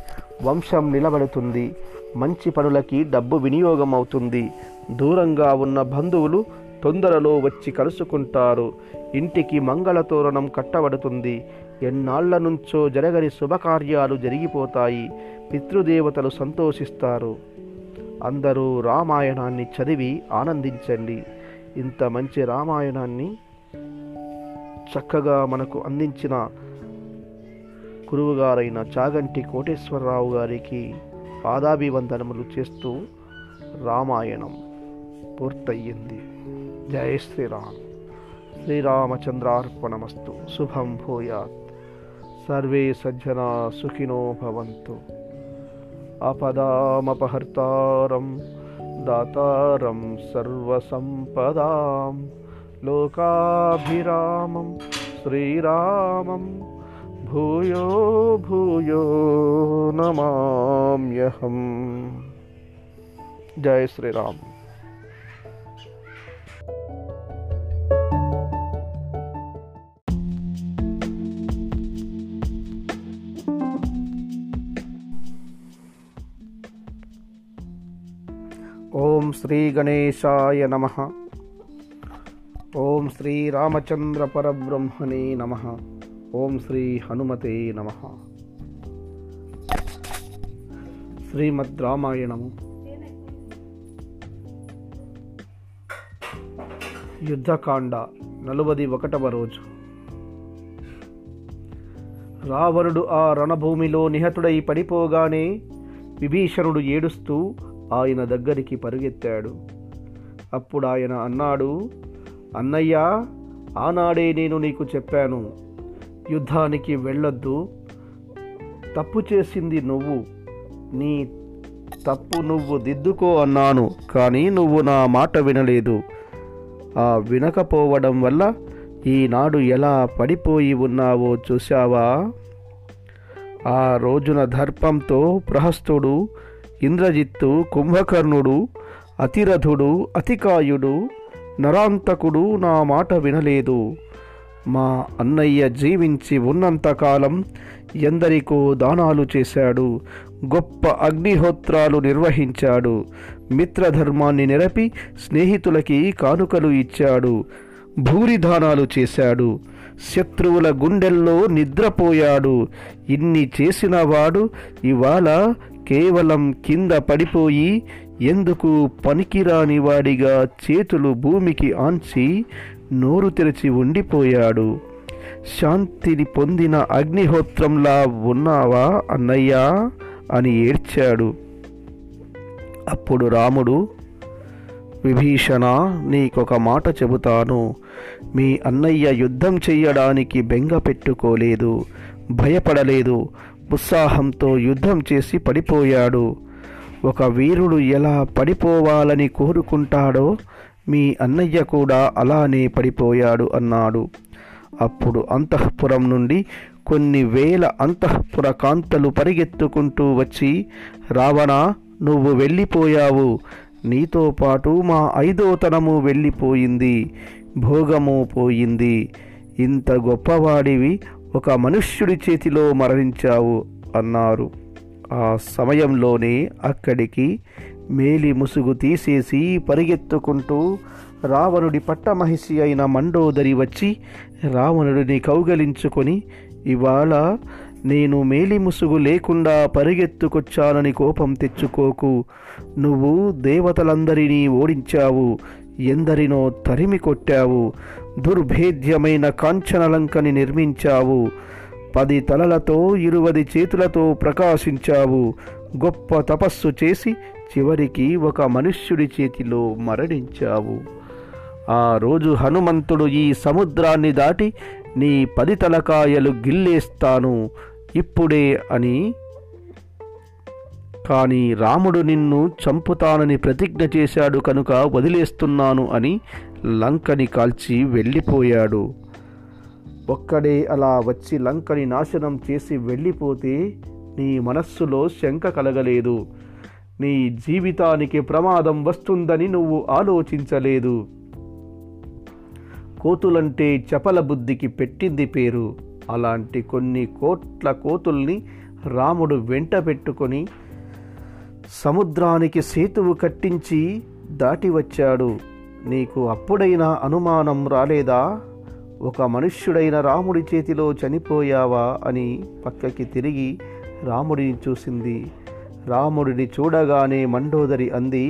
వంశం నిలబడుతుంది. మంచి పనులకి డబ్బు వినియోగం అవుతుంది. దూరంగా ఉన్న బంధువులు తొందరలో వచ్చి కలుసుకుంటారు. ఇంటికి మంగళతోరణం కట్టబడుతుంది. ఎన్నాళ్ల నుంచో జరగని శుభకార్యాలు జరిగిపోతాయి. పితృదేవతలు సంతోషిస్తారు. అందరూ రామాయణాన్ని చదివి ఆనందించండి. ఇంత మంచి రామాయణాన్ని చక్కగా మనకు అందించిన గురువుగారైన చాగంటి కోటేశ్వరరావు గారికి పాదాభివందనములు చేస్తూ రామాయణం పూర్తయింది. జయ శ్రీరామ్. శ్రీరామచంద్రార్పణమస్తు. శుభం భూయాత్. సర్వే సజ్జనా సుఖినో భవంతు. ఆపదామపహర్తారం దాతారం సర్వసంపదాం లోకాభిరామం శ్రీరామం భూయో భూయో నమామ్యహం. జయ శ్రీరామ్. ఓం శ్రీ గణేశాయ నమః. ఓం శ్రీ రామచంద్ర పరబ్రహ్మణే నమః. ఓం శ్రీ హనుమతే నమః. శ్రీమద్ రామాయణము యుద్ధకాండ 41వ రోజు. రావణుడు ఆ రణభూమిలో నిహతుడై పడిపోగానే విభీషణుడు ఏడుస్తూ ఆయన దగ్గరికి పరుగెత్తాడు. అప్పుడు ఆయన అన్నాడు, అన్నయ్య, ఆనాడే నేను నీకు చెప్పాను, యుద్ధానికి వెళ్ళొద్దు. తప్పు చేసింది నువ్వు, నీ తప్పు నువ్వు దిద్దుకో అన్నాను. కానీ నువ్వు నా మాట వినలేదు. ఆ వినకపోవడం వల్ల ఈనాడు ఎలా పడిపోయి ఉన్నావో చూశావా? ఆ రోజున దర్పంతో ప్రహస్తుడు, ఇంద్రజిత్తు, కుంభకర్ణుడు, అతిరథుడు, అతికాయుడు, నరాంతకుడు నా మాట వినలేదు. మా అన్నయ్య జీవించి ఉన్నంతకాలం ఎందరికో దానాలు చేశాడు, గొప్ప అగ్నిహోత్రాలు నిర్వహించాడు, మిత్రధర్మాన్ని నిరపి స్నేహితులకి కానుకలు ఇచ్చాడు, భూరిదానాలు చేశాడు, శత్రువుల గుండెల్లో నిద్రపోయాడు. ఇన్ని చేసినవాడు ఇవాళ కేవలం కింద పడిపోయి ఎందుకు పనికిరాని వాడిగా చేతులు భూమికి ఆంచి నోరు తెరిచి ఉండిపోయాడు. శాంతిని పొందిన అగ్నిహోత్రంలా ఉన్నావా అన్నయ్యా అని ఏడ్చాడు. అప్పుడు రాముడు, విభీషణ, నీకొక మాట చెబుతాను. మీ అన్నయ్య యుద్ధం చెయ్యడానికి బెంగ పెట్టుకోలేదు, భయపడలేదు, ఉత్సాహంతో యుద్ధం చేసి పడిపోయాడు. ఒక వీరుడు ఎలా పడిపోవాలని కోరుకుంటాడో మీ అన్నయ్య కూడా అలానే పడిపోయాడు అన్నాడు. అప్పుడు అంతఃపురం నుండి కొన్ని వేల అంతఃపుర కాంతలు పరిగెత్తుకుంటూ వచ్చి, రావణ, నువ్వు వెళ్ళిపోయావు, నీతో పాటు మా ఐదోతనము వెళ్ళిపోయింది, భోగము పోయింది, ఇంత గొప్పవాడివి ఒక మనుష్యుడి చేతిలో మరణించావు అన్నారు. ఆ సమయంలోనే అక్కడికి మేలి ముసుగు తీసేసి పరిగెత్తుకుంటూ రావణుడి పట్టమహిషి అయిన మండోదరి వచ్చి రావణుడిని కౌగలించుకొని, ఇవాళ నేను మేలి ముసుగు లేకుండా పరిగెత్తుకొచ్చానని కోపం తెచ్చుకోకు. నువ్వు దేవతలందరినీ ఓడించావు, ఎందరినో తరిమి కొట్టావు, దుర్భేద్యమైన కాంచనలంకని నిర్మించావు, 10 తలలతో 20 చేతులతో ప్రకాశించావు, గొప్ప తపస్సు చేసి చివరికి ఒక మనుష్యుడి చేతిలో మరణించావు. ఆ రోజు హనుమంతుడు, ఈ సముద్రాన్ని దాటి నీ 10 తలకాయలు గిల్లేస్తాను ఇప్పుడే అని, కానీ రాముడు నిన్ను చంపుతానని ప్రతిజ్ఞ చేశాడు కనుక వదిలేస్తున్నాను అని లంకని కాల్చి వెళ్ళిపోయాడు. ఒక్కడే అలా వచ్చి లంకని నాశనం చేసి వెళ్ళిపోతే నీ మనస్సులో శంక కలగలేదు, నీ జీవితానికి ప్రమాదం వస్తుందని నువ్వు ఆలోచించలేదు. కోతులంటే చపల బుద్ధికి పెట్టింది పేరు. అలాంటి కొన్ని కోట్ల కోతుల్ని రాముడు వెంట పెట్టుకొని సముద్రానికి సేతువు కట్టించి దాటి వచ్చాడు. నీకు అప్పుడైనా అనుమానం రాలేదా? ఒక మనుష్యుడైన రాముడి చేతిలో చనిపోయావా అని పక్కకి తిరిగి రాముడిని చూసింది. రాముడిని చూడగానే మండోదరి అంది,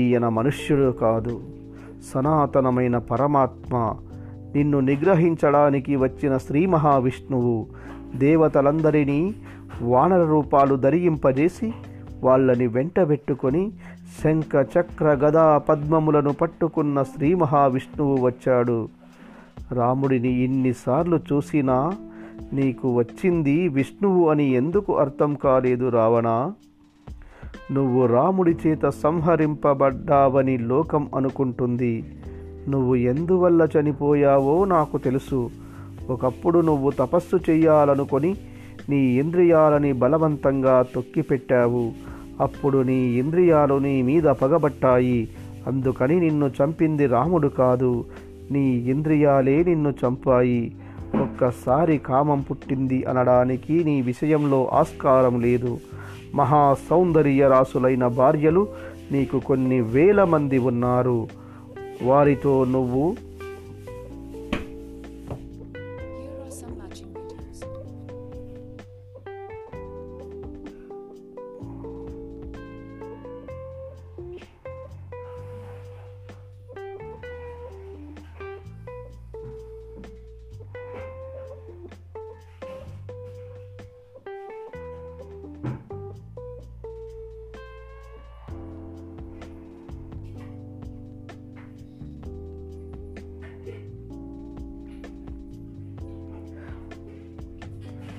ఈయన మనుష్యుడు కాదు, సనాతనమైన పరమాత్మ, నిన్ను నిగ్రహించడానికి వచ్చిన శ్రీ మహావిష్ణువు దేవతలందరినీ వానర రూపాలు ధరింపజేసి వాళ్ళని వెంటబెట్టుకొని శంఖ చక్ర గదా పద్మములను పట్టుకున్న శ్రీ మహావిష్ణువు వచ్చాడు. రాముడిని ఇన్నిసార్లు చూసినా నీకు వచ్చింది విష్ణువు అని ఎందుకు అర్థం కాలేదు రావణ? నువ్వు రాముడి చేత సంహరింపబడ్డావని లోకం అనుకుంటుంది. నువ్వు ఎందువల్ల చనిపోయావో నాకు తెలుసు. ఒకప్పుడు నువ్వు తపస్సు చేయాలనుకొని నీ ఇంద్రియాలని బలవంతంగా తొక్కిపెట్టావు. అప్పుడు నీ ఇంద్రియాలు నీ మీద పగబట్టాయి. అందుకని నిన్ను చంపింది రాముడు కాదు, నీ ఇంద్రియాలే నిన్ను చంపాయి. ఒక్కసారి కామం పుట్టింది అనడానికి నీ విషయంలో ఆస్కారం లేదు. మహా సౌందర్య రాసులైన భార్యలు నీకు కొన్ని వేల మంది ఉన్నారు. వారితో నువ్వు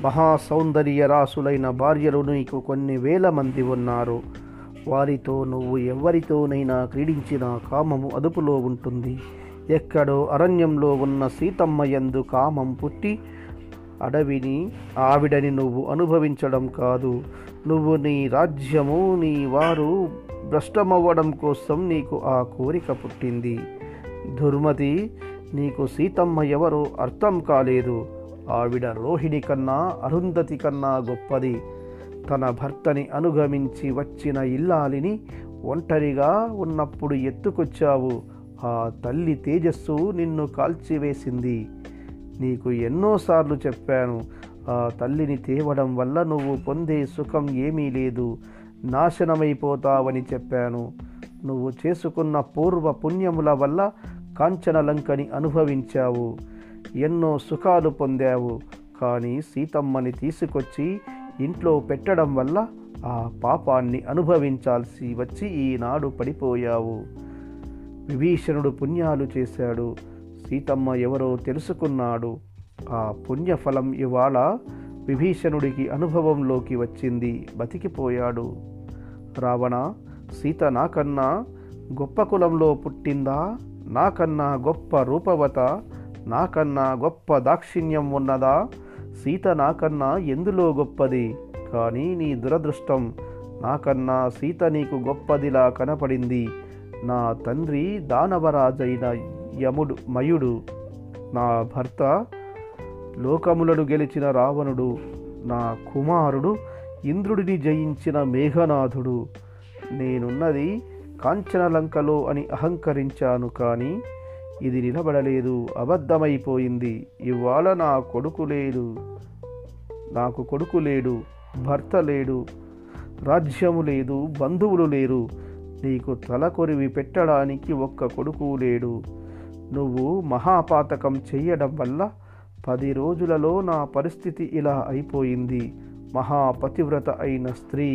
మహాసౌందర్య రాసులైన భార్యలు నీకు కొన్ని వేల మంది ఉన్నారు. వారితో నువ్వు ఎవరితోనైనా క్రీడించిన కామము అదుపులో ఉంటుంది. ఎక్కడో అరణ్యంలో ఉన్న సీతమ్మ యందు కామం పుట్టి ఆవిడని నువ్వు అనుభవించడం కాదు, నువ్వు నీ రాజ్యము నీ వారు భ్రష్టమవ్వడం కోసం నీకు ఆ కోరిక పుట్టింది. దుర్మతి, నీకు సీతమ్మ ఎవరో అర్థం కాలేదు. ఆవిడ రోహిణి కన్నా అరుంధతి కన్నా గొప్పది. తన భర్తని అనుగమించి వచ్చిన ఇల్లాలిని ఒంటరిగా ఉన్నప్పుడు ఎత్తుకొచ్చావు. ఆ తల్లి తేజస్సు నిన్ను కాల్చివేసింది. నీకు ఎన్నోసార్లు చెప్పాను, ఆ తల్లిని తేవడం వల్ల నువ్వు పొందే సుఖం ఏమీ లేదు, నాశనమైపోతావని చెప్పాను. నువ్వు చేసుకున్న పూర్వ పుణ్యముల వల్ల కాంచనలంకని అనుభవించావు, ఎన్నో సుఖాలు పొందావు. కానీ సీతమ్మని తీసుకొచ్చి ఇంట్లో పెట్టడం వల్ల ఆ పాపాన్ని అనుభవించాల్సి వచ్చి ఈనాడు పడిపోయావు. విభీషణుడు పుణ్యాలు చేశాడు, సీతమ్మ ఎవరో తెలుసుకున్నాడు. ఆ పుణ్యఫలం ఇవాళ విభీషణుడికి అనుభవంలోకి వచ్చింది, బతికిపోయాడు. రావణ, సీత నాకన్నా గొప్ప కులంలో పుట్టిందా? నాకన్నా గొప్ప రూపవత? నాకన్నా గొప్ప దాక్షిణ్యం ఉన్నదా? సీత నాకన్నా ఎందులో గొప్పది? కానీ నీ దురదృష్టం, నాకన్నా సీత నీకు గొప్పదిలా కనపడింది. నా తండ్రి దానవరాజైన మయుడు, నా భర్త లోకములను గెలిచిన రావణుడు, నా కుమారుడు ఇంద్రుడిని జయించిన మేఘనాథుడు. నేనున్నది కాంచనలంకలో అని అహంకరించాను, కానీ ఇది నిలబడలేదు, అబద్ధమైపోయింది. ఇవాళ నాకు కొడుకు లేడు, భర్త లేడు, రాజ్యము లేదు, బంధువులు లేరు. నీకు తలకొరివి పెట్టడానికి ఒక్క కొడుకు లేడు. నువ్వు మహాపాతకం చెయ్యడం వల్ల 10 రోజులలో నా పరిస్థితి ఇలా అయిపోయింది. మహాపతివ్రత అయిన స్త్రీ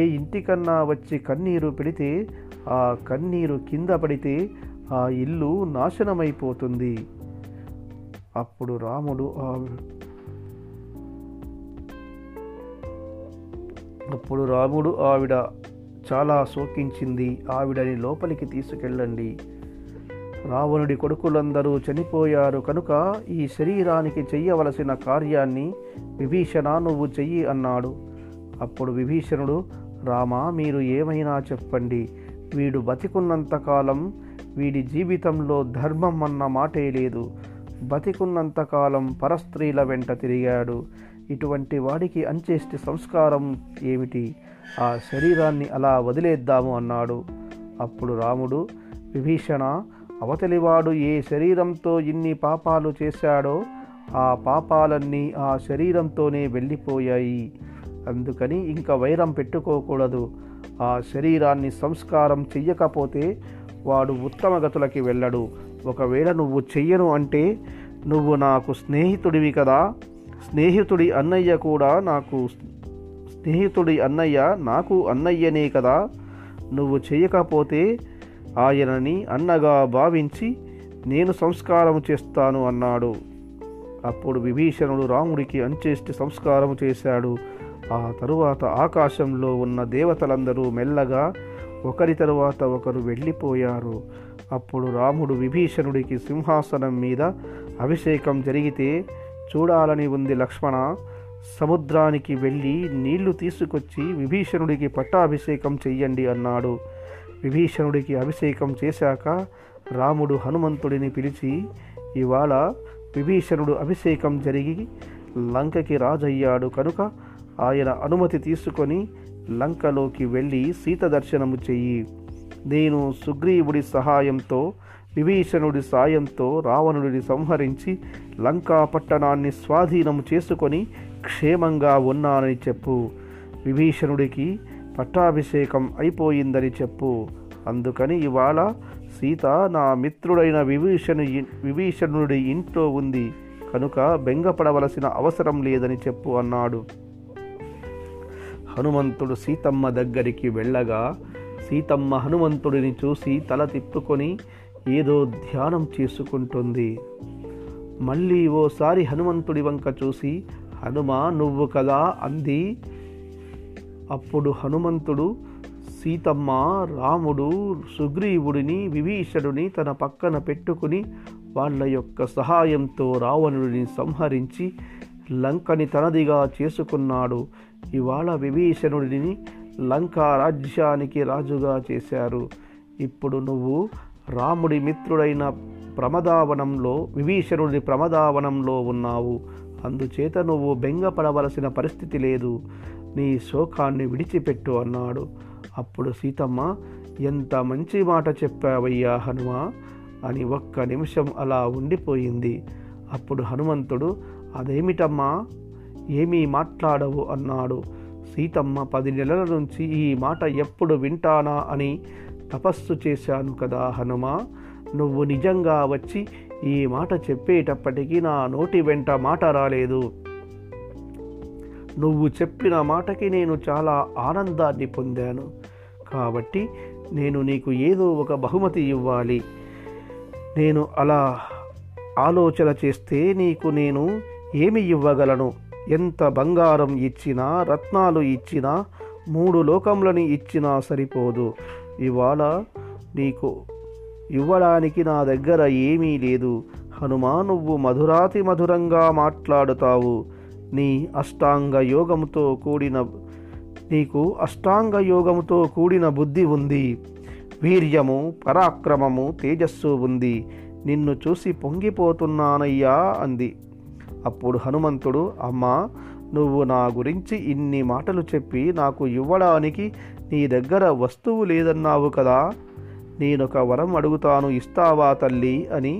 ఏ ఇంటికన్నా వచ్చి కన్నీరు పెడితే, ఆ కన్నీరు కింద పడితే ఆ ఇల్లు నాశనమైపోతుంది. అప్పుడు రాముడు ఆవిడ చాలా శోకించింది. ఆవిడని లోపలికి తీసుకెళ్ళండి. రావణుడి కొడుకులందరూ చనిపోయారు కనుక ఈ శరీరానికి చెయ్యవలసిన కార్యాన్ని విభీషణ నువ్వు చెయ్యి అన్నాడు. అప్పుడు విభీషణుడు, రామా, మీరు ఏమైనా చెప్పండి. వీడు బతికున్నంతకాలం వీడి జీవితంలో ధర్మం అన్న మాటే లేదు. బతికున్నంతకాలం పరస్త్రీల వెంట తిరిగాడు. ఇటువంటి వాడికి అంచేష్టి సంస్కారం ఏమిటి? ఆ శరీరాన్ని అలా వదిలేద్దాము అన్నాడు. అప్పుడు రాముడు, విభీషణ, అవతలివాడు ఏ శరీరంతో ఇన్ని పాపాలు చేశాడో ఆ పాపాలన్నీ ఆ శరీరంతోనే వెళ్ళిపోయాయి. అందుకని ఇంకా వైరం పెట్టుకోకూడదు. ఆ శరీరాన్ని సంస్కారం చెయ్యకపోతే వాడు ఉత్తమ గతులకి వెళ్ళడు. ఒకవేళ నువ్వు చెయ్యను అంటే నువ్వు నాకు స్నేహితుడివి కదా, స్నేహితుడి అన్నయ్య నాకు అన్నయ్యనే కదా, నువ్వు చేయకపోతే ఆయనని అన్నగా భావించి నేను సంస్కారం చేస్తాను అన్నాడు. అప్పుడు విభీషణుడు రాముడికి అంచేష్టి సంస్కారం చేశాడు. ఆ తరువాత ఆకాశంలో ఉన్న దేవతలందరూ మెల్లగా ఒకరి తరువాత ఒకరు వెళ్ళిపోయారు. అప్పుడు రాముడు విభీషణుడికి సింహాసనం మీద అభిషేకం జరిగితే, చూడాలని ఉంది లక్ష్మణ, సముద్రానికి వెళ్ళి నీళ్లు తీసుకొచ్చి విభీషణుడికి పట్టాభిషేకం చెయ్యండి అన్నాడు. విభీషణుడికి అభిషేకం చేశాక రాముడు హనుమంతుడిని పిలిచి, ఇవాళ విభీషణుడు అభిషేకం జరిగి లంకకి రాజయ్యాడు కనుక ఆయన అనుమతి తీసుకొని లంకలోకి వెళ్ళి సీత దర్శనము చెయ్యి. నేను సుగ్రీవుడి సహాయంతో, విభీషణుడి సాయంతో రావణుడిని సంహరించి లంకా పట్టణాన్ని స్వాధీనం చేసుకొని క్షేమంగా ఉన్నానని చెప్పు. విభీషణుడికి పట్టాభిషేకం అయిపోయిందని చెప్పు. అందుకని ఇవాళ సీత నా మిత్రుడైన విభీషణుడి ఇంట్లో ఉంది కనుక బెంగపడవలసిన అవసరం లేదని చెప్పు అన్నాడు. హనుమంతుడు సీతమ్మ దగ్గరికి వెళ్ళగా సీతమ్మ హనుమంతుడిని చూసి తల తిప్పుకొని ఏదో ధ్యానం చేసుకుంటుంది. మళ్ళీ ఓసారి హనుమంతుడి వంక చూసి, హనుమా నువ్వు కదా అంది. అప్పుడు హనుమంతుడు, సీతమ్మ, రాముడు సుగ్రీవుడిని, విభీషణుని తన పక్కన పెట్టుకుని వాళ్ళ యొక్క సహాయంతో రావణుడిని సంహరించి లంకని తనదిగా చేసుకున్నాడు. ఇవాళ విభీషణుడిని లంకా రాజ్యానికి రాజుగా చేశారు. ఇప్పుడు నువ్వు రాముడి మిత్రుడైన విభీషణుడి ప్రమదావనంలో ఉన్నావు. అందుచేత నువ్వు బెంగపడవలసిన పరిస్థితి లేదు, నీ శోకాన్ని విడిచిపెట్టు అన్నాడు. అప్పుడు సీతమ్మ, ఎంత మంచి మాట చెప్పావయ్యా హనుమా అని ఒక్క నిమిషం అలా ఉండిపోయింది. అప్పుడు హనుమంతుడు, అదేమిటమ్మా, ఏమీ మాట్లాడవు అన్నాడు. సీతమ్మ, 10 నెలల నుంచి ఈ మాట ఎప్పుడు వింటానా అని తపస్సు చేశాను కదా హనుమా, నువ్వు నిజంగా వచ్చి ఈ మాట చెప్పేటప్పటికీ నా నోటి వెంట మాట రాలేదు. నువ్వు చెప్పిన మాటకి నేను చాలా ఆనందాన్ని పొందాను. కాబట్టి నేను నీకు ఏదో ఒక బహుమతి ఇవ్వాలి. నేను అలా ఆలోచన చేస్తే నీకు నేను ఏమి ఇవ్వగలను? ఎంత బంగారం ఇచ్చినా, రత్నాలు ఇచ్చినా, 3 లోకములని ఇచ్చినా సరిపోదు. ఇవాళ నీకు ఇవ్వడానికి నా దగ్గర ఏమీ లేదు. హనుమా, నువ్వు మధురాతి మధురంగా మాట్లాడుతావు. నీకు అష్టాంగ యోగముతో కూడిన బుద్ధి ఉంది. వీర్యము, పరాక్రమము, తేజస్సు ఉంది. నిన్ను చూసి పొంగిపోతున్నానయ్యా అంది. అప్పుడు హనుమంతుడు, అమ్మా, నువ్వు నా గురించి ఇన్ని మాటలు చెప్పి నాకు ఇవ్వడానికి నీ దగ్గర వస్తువు లేదన్నావు కదా, నేనొక వరం అడుగుతాను, ఇస్తావా తల్లి అని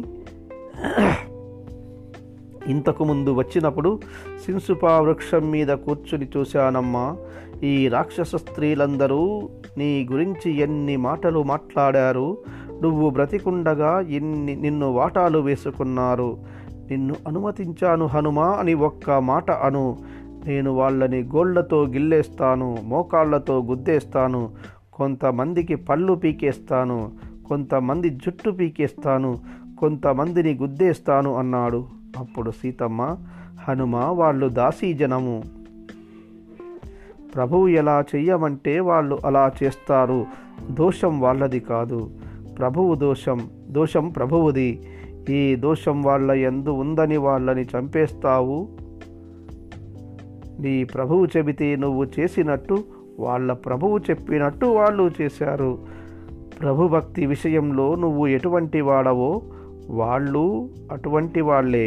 ఇంతకుముందు వచ్చినప్పుడు సిన్సుపా వృక్షం మీద కూర్చుని చూశానమ్మా. ఈ రాక్షస స్త్రీలందరూ నీ గురించి ఎన్ని మాటలు మాట్లాడారు. నువ్వు బ్రతికుండగా నిన్ను వాటాలు వేసుకున్నారు. నిన్ను అనుమతించాను హనుమా అని ఒక్క మాట అను, నేను వాళ్ళని గోళ్లతో గిల్లేస్తాను, మోకాళ్లతో గుద్దేస్తాను, కొంతమందికి పళ్ళు పీకేస్తాను, కొంతమంది జుట్టు పీకేస్తాను, కొంతమందిని గుద్దేస్తాను అన్నాడు. అప్పుడు సీతమ్మ, హనుమ, వాళ్ళు దాసీజనము. ప్రభువు ఎలా చెయ్యమంటే వాళ్ళు అలా చేస్తారు. దోషం వాళ్ళది కాదు, ప్రభువు దోషం ప్రభువుది. ఈ దోషం వాళ్ళ యందు ఉందని వాళ్ళని చంపేస్తావు. నీ ప్రభువు చెబితే నువ్వు చేసినట్టు, వాళ్ళ ప్రభువు చెప్పినట్టు వాళ్ళు చేశారు. ప్రభుభక్తి విషయంలో నువ్వు ఎటువంటి వాడవో వాళ్ళు అటువంటి వాళ్ళే.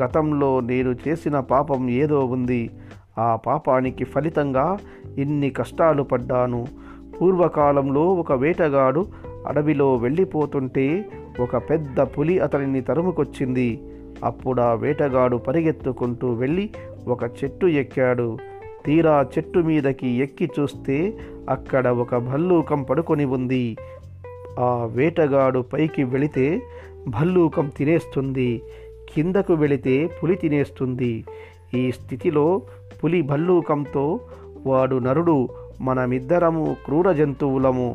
గతంలో నేను చేసిన పాపం ఏదో ఉంది. ఆ పాపానికి ఫలితంగా ఇన్ని కష్టాలు పడ్డాను. పూర్వకాలంలో ఒక వేటగాడు అడవిలో వెళ్ళిపోతుంటే ఒక పెద్ద పులి అతనిని తరుముకొచ్చింది. అప్పుడు ఆ వేటగాడు పరిగెత్తుకుంటూ వెళ్ళి ఒక చెట్టు ఎక్కాడు. తీరా చెట్టు మీదకి ఎక్కి చూస్తే అక్కడ ఒక భల్లూకం పడుకొని ఉంది. ఆ వేటగాడు పైకి వెళితే భల్లూకం తినేస్తుంది, కిందకు వెళితే పులి తినేస్తుంది. ఈ స్థితిలో పులి భల్లూకంతో, వాడు నరుడు, మనమిద్దరము క్రూర జంతువులము,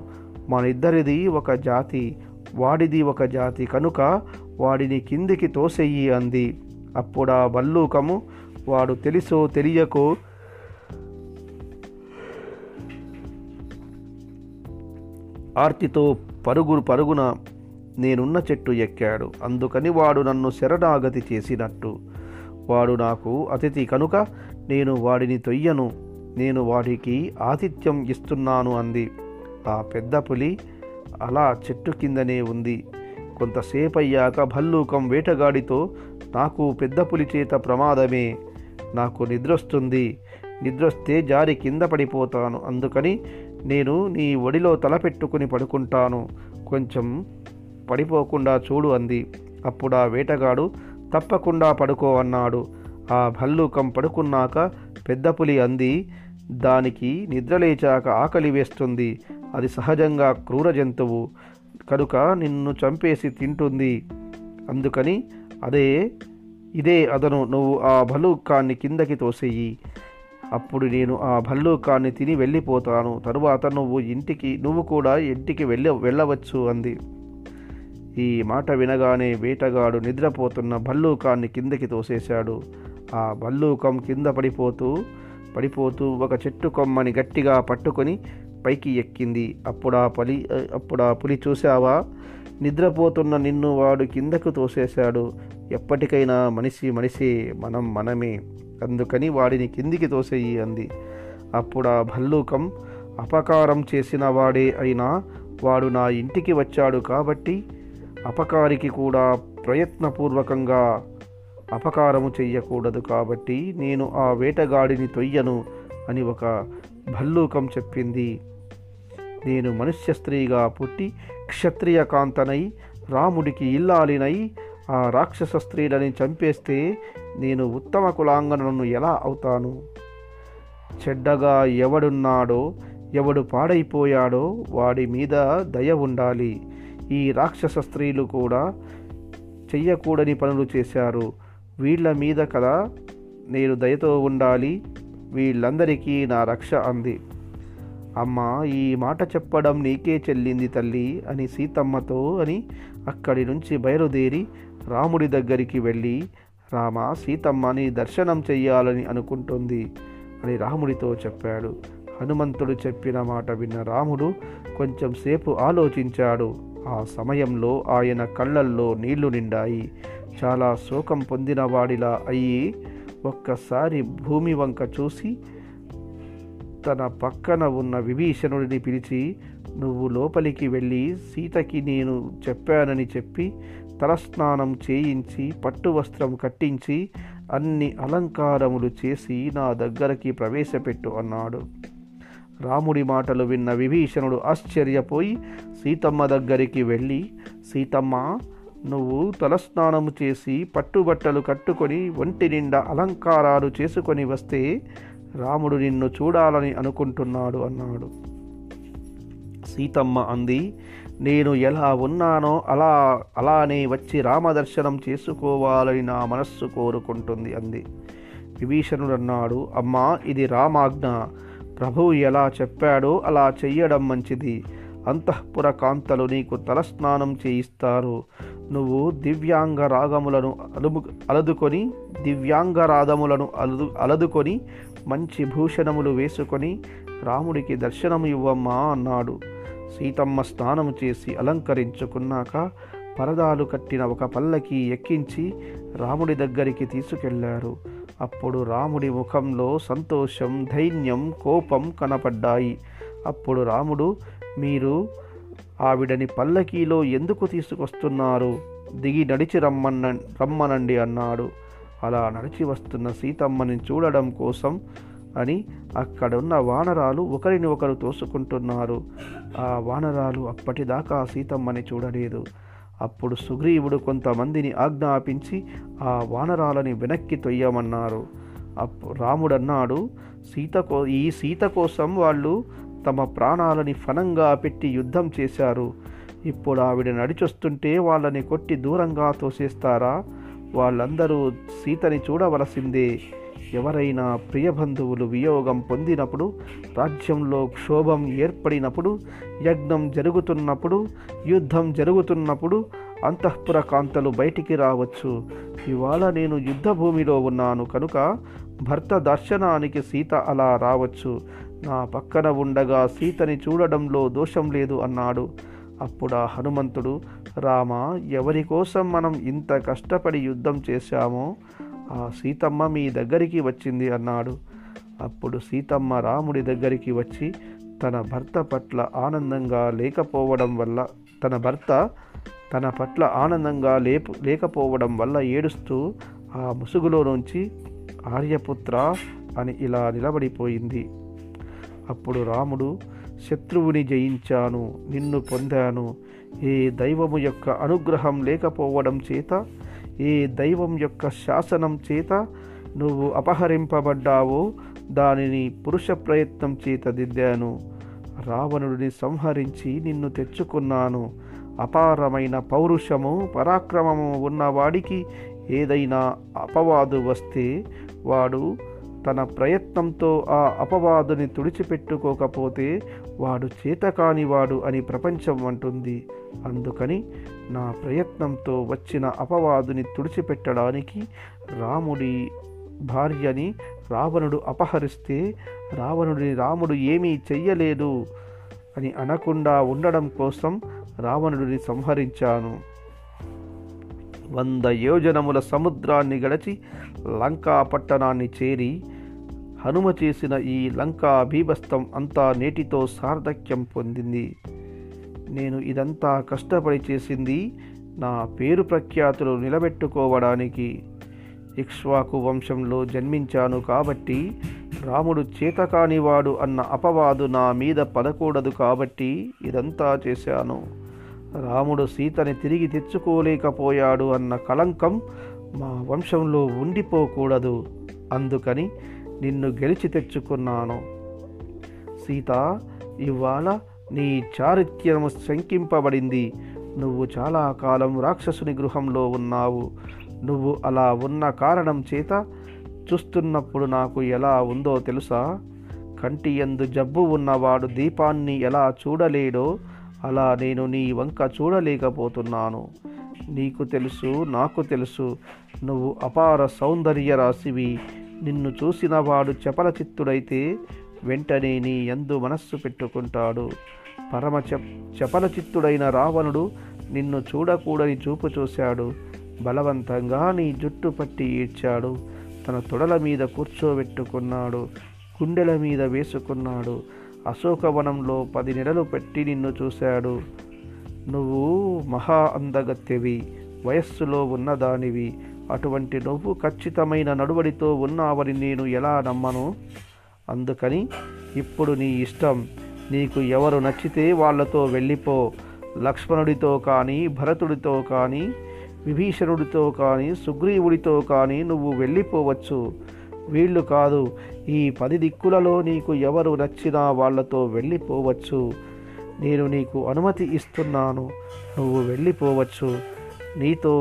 మనిద్దరిది ఒక జాతి, వాడిది ఒక జాతి, కనుక వాడిని కిందికి తోసెయ్యి అంది. అప్పుడా భల్లూకము, వాడు తెలుసో తెలియకో ఆర్తితో పరుగున నేనున్న చెట్టు ఎక్కాడు, అందుకని వాడు నన్ను శరణాగతి చేసినట్టు. వాడు నాకు అతిథి కనుక నేను వాడిని తొయ్యను, నేను వాడికి ఆతిథ్యం ఇస్తున్నాను అంది. ఆ పెద్ద పులి అలా చెట్టు కిందనే ఉంది. కొంతసేపు అయ్యాక భల్లూకం వేటగాడితో, నాకు పెద్ద పులి చేత ప్రమాదమే, నాకు నిద్రొస్తుంది, నిద్రొస్తే జారి కింద పడిపోతాను, అందుకని నేను నీ ఒడిలో తలపెట్టుకుని పడుకుంటాను, కొంచెం పడిపోకుండా చూడు అంది. అప్పుడు ఆ వేటగాడు తప్పకుండా పడుకో అన్నాడు. ఆ భల్లూకం పడుకున్నాక పెద్ద పులి అంది, దానికి నిద్రలేచాక ఆకలి వేస్తుంది, అది సహజంగా క్రూర జంతువు కనుక నిన్ను చంపేసి తింటుంది, అందుకని ఇదే అదను, నువ్వు ఆ భల్లూకాన్ని కిందకి తోసేయి, అప్పుడు నేను ఆ భల్లూకాన్ని తిని వెళ్ళిపోతాను, తరువాత నువ్వు కూడా ఇంటికి వెళ్ళవచ్చు అంది. ఈ మాట వినగానే వేటగాడు నిద్రపోతున్న భల్లూకాన్ని కిందకి తోసేశాడు. ఆ భల్లూకం కింద పడిపోతూ ఒక చెట్టు కొమ్మని గట్టిగా పట్టుకొని పైకి ఎక్కింది. అప్పుడు ఆ పులి చూసావా, నిద్రపోతున్న నిన్ను వాడు కిందకు తోసేశాడు, ఎప్పటికైనా మనిషే, మనమే, అందుకని వాడిని కిందికి తోసేయి అంది. అప్పుడు ఆ భల్లూకం, అపకారం చేసిన వాడే అయినా వాడు నా ఇంటికి వచ్చాడు కాబట్టి అపకారికి కూడా ప్రయత్నపూర్వకంగా అపకారము చెయ్యకూడదు, కాబట్టి నేను ఆ వేటగాడిని తొయ్యను అని ఒక భల్లూకం చెప్పింది. నేను మనుష్య స్త్రీగా పుట్టి క్షత్రియ కాంతనై రాముడికి ఇల్లాలినై ఆ రాక్షస స్త్రీలని చంపేస్తే నేను ఉత్తమ కులాంగనను ఎలా అవుతాను? చెడ్డగా ఎవడున్నాడో, ఎవడు పాడైపోయాడో వాడి మీద దయ ఉండాలి. ఈ రాక్షస స్త్రీలు కూడా చెయ్యకూడని పనులు చేశారు, వీళ్ళ మీద కదా నేను దయతో ఉండాలి, వీళ్ళందరికీ నా రక్ష అంది. అమ్మ, ఈ మాట చెప్పడం నీకే చెల్లింది తల్లి అని సీతమ్మతో అని అక్కడి నుంచి బయలుదేరి రాముడి దగ్గరికి వెళ్ళి, రామ, సీతమ్మని దర్శనం చెయ్యాలని అనుకుంటుంది అని రాముడితో చెప్పాడు. హనుమంతుడు చెప్పిన మాట విన్న రాముడు కొంచెం సేపు ఆలోచించాడు. ఆ సమయంలో ఆయన కళ్ళల్లో నీళ్లు నిండాయి. చాలా శోకం పొందినవాడిలా అయ్యి ఒక్కసారి భూమి వంక చూసి తన పక్కన ఉన్న విభీషణుడిని పిలిచి, నువ్వు లోపలికి వెళ్ళి సీతకి నేను చెప్పానని చెప్పి తలస్నానం చేయించి పట్టు వస్త్రం కట్టించి అన్ని అలంకారములు చేసి నా దగ్గరికి ప్రవేశపెట్టు అన్నాడు. రాముడి మాటలు విన్న విభీషణుడు ఆశ్చర్యపోయి సీతమ్మ దగ్గరికి వెళ్ళి, సీతమ్మ, నువ్వు తలస్నానము చేసి పట్టుబట్టలు కట్టుకొని ఒంటి నిండా అలంకారాలు చేసుకొని వస్తే రాముడు నిన్ను చూడాలని అనుకుంటున్నాడు అన్నాడు. సీతమ్మ అంది, నేను ఎలా ఉన్నానో అలానే వచ్చి రామదర్శనం చేసుకోవాలని నా మనస్సు కోరుకుంటుంది అంది. విభీషణుడు అన్నాడు, అమ్మా, ఇది రామాజ్ఞ, ప్రభువు ఎలా చెప్పాడో అలా చెయ్యడం మంచిది. అంతఃపుర కాంతలు నీకు తలస్నానం చేయిస్తారు, నువ్వు దివ్యాంగరాగములను అలదుకొని మంచి భూషణములు వేసుకొని రాముడికి దర్శనం ఇవ్వమ్మా అన్నాడు. సీతమ్మ స్నానం చేసి అలంకరించుకున్నాక పరదాలు కట్టిన ఒక పల్లకి ఎక్కించి రాముడి దగ్గరికి తీసుకెళ్లారు. అప్పుడు రాముడి ముఖంలో సంతోషం, ధైర్యం, కోపం కనపడ్డాయి. అప్పుడు రాముడు, మీరు ఆవిడని పల్లకీలో ఎందుకు తీసుకొస్తున్నారు? దిగి నడిచి రమ్మనండి అన్నాడు. అలా నడిచి వస్తున్న సీతమ్మని చూడడం కోసం అని అక్కడున్న వానరాలు ఒకరిని ఒకరు తోసుకుంటున్నారు. ఆ వానరాలు అప్పటిదాకా సీతమ్మని చూడలేదు. అప్పుడు సుగ్రీవుడు కొంతమందిని ఆజ్ఞాపించి ఆ వానరాలని వెనక్కి తొయ్యమన్నారు. రాముడన్నాడు, ఈ సీత కోసం వాళ్ళు తమ ప్రాణాలని ఫణంగా పెట్టి యుద్ధం చేశారు, ఇప్పుడు ఆవిడ నడిచొస్తుంటే వాళ్ళని కొట్టి దూరంగా తోసేస్తారా? వాళ్ళందరూ సీతని చూడవలసిందే. ఎవరైనా ప్రియబంధువులు వియోగం పొందినప్పుడు, రాజ్యంలో క్షోభం ఏర్పడినప్పుడు, యజ్ఞం జరుగుతున్నప్పుడు, యుద్ధం జరుగుతున్నప్పుడు అంతఃపుర కాంతలు బయటికి రావచ్చు. ఇవాళ నేను యుద్ధ భూమిలో ఉన్నాను కనుక భర్త దర్శనానికి సీత అలా రావచ్చు. నా పక్కన ఉండగా సీతని చూడడంలో దోషం లేదు అన్నాడు. అప్పుడా హనుమంతుడు, రామ, ఎవరి కోసం మనం ఇంత కష్టపడి యుద్ధం చేశామో ఆ సీతమ్మ మీ దగ్గరికి వచ్చింది అన్నాడు. అప్పుడు సీతమ్మ రాముడి దగ్గరికి వచ్చి తన భర్త పట్ల ఆనందంగా లేకపోవడం వల్ల ఏడుస్తూ ఆ ముసుగులో నుంచి ఆర్యపుత్ర అని ఇలా నిలబడిపోయింది. అప్పుడు రాముడు, శత్రువుని జయించాను, నిన్ను పొందాను. ఏ దైవము యొక్క అనుగ్రహం లేకపోవడం చేత, ఏ దైవం యొక్క శాసనం చేత నువ్వు అపహరింపబడ్డావో దానిని పురుష ప్రయత్నం చేత దిద్దాను. రావణుడిని సంహరించి నిన్ను తెచ్చుకున్నాను. అపారమైన పౌరుషము, పరాక్రమము ఉన్నవాడికి ఏదైనా అపవాదు వస్తే వాడు తన ప్రయత్నంతో ఆ అపవాదుని తుడిచిపెట్టుకోకపోతే వాడు చేతకానివాడు అని ప్రపంచం అంటుంది. అందుకని నా ప్రయత్నంతో వచ్చిన అపవాదుని తుడిచిపెట్టడానికి రాముడి భార్యని రావణుడు అపహరిస్తే రావణుడిని రాముడు ఏమీ చెయ్యలేదు అని అనకుండా ఉండడం కోసం రావణుడిని సంహరించాను. 100 యోజనముల సముద్రాన్ని గడిచి లంకా పట్టణాన్ని చేరి హనుమ చేసిన ఈ లంకా భీభత్సం అంతా నేటితో సార్థక్యం పొందింది. నేను ఇదంతా కష్టపడి చేసింది నా పేరు ప్రఖ్యాతులు నిలబెట్టుకోవడానికి. ఇక్ష్వాకు వంశంలో జన్మించాను కాబట్టి రాముడు చేతకానివాడు అన్న అపవాదు నా మీద పడకూడదు కాబట్టి ఇదంతా చేశాను. రాముడు సీతని తిరిగి తెచ్చుకోలేకపోయాడు అన్న కళంకం మా వంశంలో ఉండిపోకూడదు. అందుకని నిన్ను గెలిచి తెచ్చుకున్నాను. సీత, ఇవాళ నీ చారిత్రము శంకింపబడింది. నువ్వు చాలా కాలం రాక్షసుని గృహంలో ఉన్నావు. నువ్వు అలా ఉన్న కారణం చేత చూస్తున్నప్పుడు నాకు ఎలా ఉందో తెలుసా? కంటి యందు జబ్బు ఉన్నవాడు దీపాన్ని ఎలా చూడలేడో అలా నేను నీ వంక చూడలేకపోతున్నాను. నీకు తెలుసు, నాకు తెలుసు, నువ్వు అపార సౌందర్య రాశివి. నిన్ను చూసిన వాడు చపలచిత్తుడైతే వెంటనే నీ యందు మనస్సు పెట్టుకుంటాడు. పరమ చపలచిత్తుడైన రావణుడు నిన్ను చూడకూడని చూపు చూశాడు. బలవంతంగా నీ జుట్టు పట్టి ఈడ్చాడు. తన తొడల మీద కూర్చోబెట్టుకున్నాడు. గుండెల మీద వేసుకున్నాడు. అశోకవనంలో 10 నెలలు పెట్టి నిన్ను చూశాడు. నువ్వు మహా అందగత్యవి, వయస్సులో ఉన్నదానివి. అటువంటి నువ్వు ఖచ్చితమైన నడువడితో ఉన్నావని నేను ఎలా నమ్మను? అందుకని ఇప్పుడు నీ ఇష్టం. నీకు ఎవరు నచ్చితే వాళ్ళతో వెళ్ళిపో. లక్ష్మణుడితో కానీ, భరతుడితో కానీ, విభీషణుడితో కానీ, సుగ్రీవుడితో కానీ నువ్వు వెళ్ళిపోవచ్చు. వీళ్ళు కాదు, ఈ 10 దిక్కులలో నీకు ఎవరు నచ్చినా వాళ్ళతో వెళ్ళిపోవచ్చు. నేను నీకు అనుమతి ఇస్తున్నాను, నువ్వు వెళ్ళిపోవచ్చు. నీతో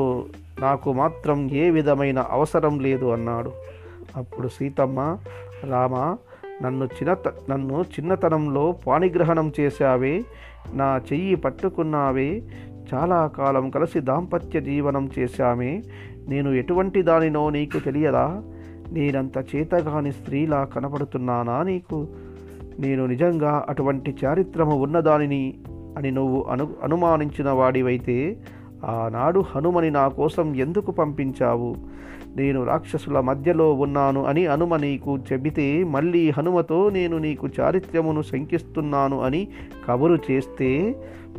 నాకు మాత్రం ఏ విధమైన అవసరం లేదు అన్నాడు. అప్పుడు సీతమ్మ, రామ, నన్ను చిన్నతనంలో పాణిగ్రహణం చేశావే, నా చెయ్యి పట్టుకున్నావే, చాలా కాలం కలిసి దాంపత్య జీవనం చేశామే, నేను ఎటువంటి దానినో నీకు తెలియదా? నేనంత చేతగాని స్త్రీలా కనపడుతున్నానా నీకు? నేను నిజంగా అటువంటి చారిత్రము ఉన్నదానిని అని నువ్వు అనుమానించిన వాడివైతే ఆనాడు హనుమని నా కోసం ఎందుకు పంపించావు? నేను రాక్షసుల మధ్యలో ఉన్నాను అని హనుమ నీకు చెబితే, మళ్ళీ హనుమతో నేను నీకు చారిత్రమును శంకిస్తున్నాను అని కబురు చేస్తే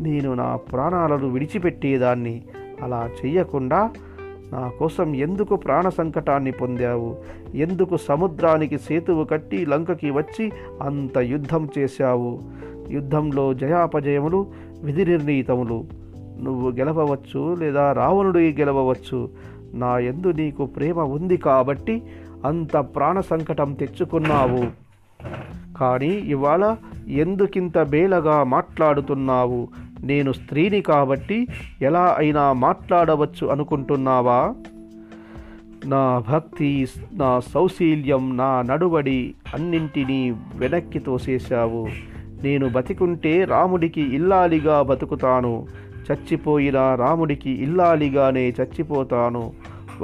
నేను నా ప్రాణాలను విడిచిపెట్టేదాన్ని. అలా చెయ్యకుండా నా కోసం ఎందుకు ప్రాణ సంకటాన్ని పొందావు? ఎందుకు సముద్రానికి సేతువు కట్టి లంకకి వచ్చి అంత యుద్ధం చేశావు? యుద్ధంలో జయాపజయములు విధి నిర్ణీతములు. నువ్వు గెలవవచ్చు, లేదా రావణుడు గెలవవచ్చు. నా యందు నీకు ప్రేమ ఉంది కాబట్టి అంత ప్రాణ సంకటం తెచ్చుకున్నావు. కానీ ఇవాళ ఎందుకింత బేలగా మాట్లాడుతున్నావు? నేను స్త్రీని కాబట్టి ఎలా అయినా మాట్లాడవచ్చు అనుకుంటున్నావా? నా భక్తి, నా సౌశీల్యం, నా నడువడి అన్నింటినీ వెనక్కి తోసేశావు. నేను బతికుంటే రాముడికి ఇల్లాలిగా బతుకుతాను, చచ్చిపోయినా రాముడికి ఇల్లాలిగానే చచ్చిపోతాను.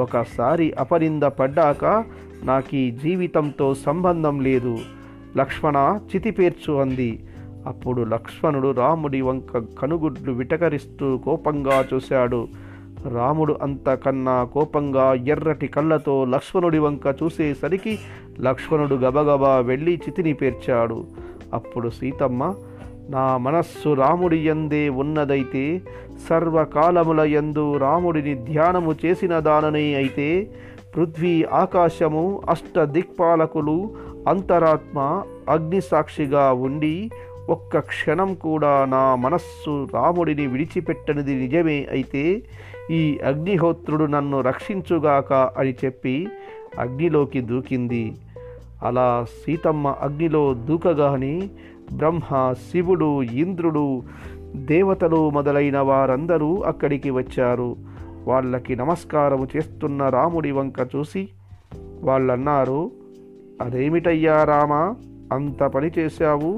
ఒకసారి అపనింద పడ్డాక నాకీ జీవితంతో సంబంధం లేదు. లక్ష్మణ, చితిపేర్చు అంది. అప్పుడు లక్ష్మణుడు రాముడి వంక కనుగుడ్లు విటకరిస్తూ కోపంగా చూశాడు. రాముడు అంతకన్నా కోపంగా ఎర్రటి కళ్ళతో లక్ష్మణుడి వంక చూసేసరికి లక్ష్మణుడు గబగబా వెళ్ళి చితిని పేర్చాడు. అప్పుడు సీతమ్మ, నా మనస్సు రాముడి యందే ఉన్నదైతే, సర్వకాలముల యందు రాముడిని ధ్యానము చేసిన దాననే అయితే, పృథ్వీ ఆకాశము అష్ట దిక్పాలకులు అంతరాత్మ అగ్నిసాక్షిగా ఉండి ఒక్క క్షణం కూడా నా మనస్సు రాముడిని విడిచిపెట్టనిది నిజమే అయితే, ఈ అగ్నిహోత్రుడు నన్ను రక్షించుగాక అని చెప్పి అగ్నిలోకి దూకింది. అలా సీతమ్మ అగ్నిలో దూకగానే బ్రహ్మ, శివుడు, ఇంద్రుడు, దేవతలు మొదలైన వారందరూ అక్కడికి వచ్చారు. వాళ్ళకి నమస్కారము చేస్తున్న రాముడి వంక చూసి వాళ్ళన్నారు, అదేమిటయ్యా రామా, అంత పని చేశావు?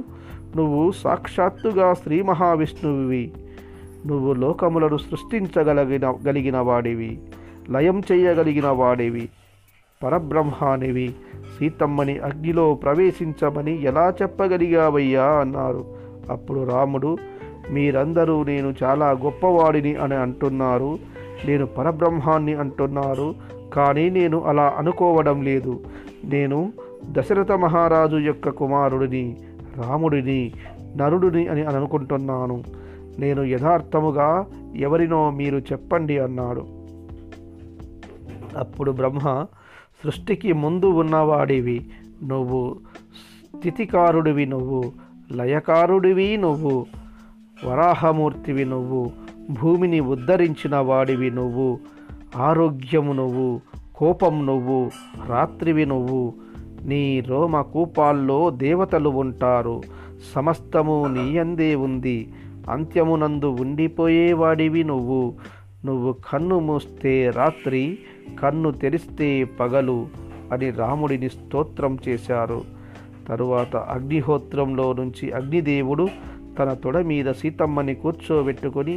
నువ్వు సాక్షాత్తుగా శ్రీ మహావిష్ణువువి. నువ్వు లోకములను సృష్టించగలిగిన వాడివి, లయం చేయగలిగిన వాడివి, పరబ్రహ్మానివి. సీతమ్మని అగ్నిలో ప్రవేశించమని ఎలా చెప్పగలిగావయ్యా అన్నారు. అప్పుడు రాముడు, మీరందరూ నేను చాలా గొప్పవాడిని అని అంటున్నారు, నేను పరబ్రహ్మాన్ని అంటున్నారు, కానీ నేను అలా అనుకోవడం లేదు. నేను దశరథ మహారాజు యొక్క కుమారుడిని, రాముడిని, నరుడిని అని అనుకుంటున్నాను. నేను యథార్థముగా ఎవరినో మీరు చెప్పండి అన్నాడు. అప్పుడు బ్రహ్మ, సృష్టికి ముందు ఉన్నవాడివి నువ్వు, స్థితికారుడివి నువ్వు, లయకారుడివి నువ్వు, వరాహమూర్తివి నువ్వు, భూమిని ఉద్ధరించిన వాడివి నువ్వు, ఆరోగ్యము నువ్వు, కోపం నువ్వు, రాత్రివి నువ్వు. నీ రోమ కూపాల్లో దేవతలు ఉంటారు, సమస్తము నీయందే ఉంది, అంత్యమునందు ఉండిపోయేవాడివి నువ్వు. నువ్వు కన్ను మూస్తే రాత్రి, కన్ను తెరిస్తే పగలు అని రాముడిని స్తోత్రం చేశారు. తరువాత అగ్నిహోత్రంలో నుంచి అగ్నిదేవుడు తన తొడ మీద సీతమ్మని కూర్చోబెట్టుకొని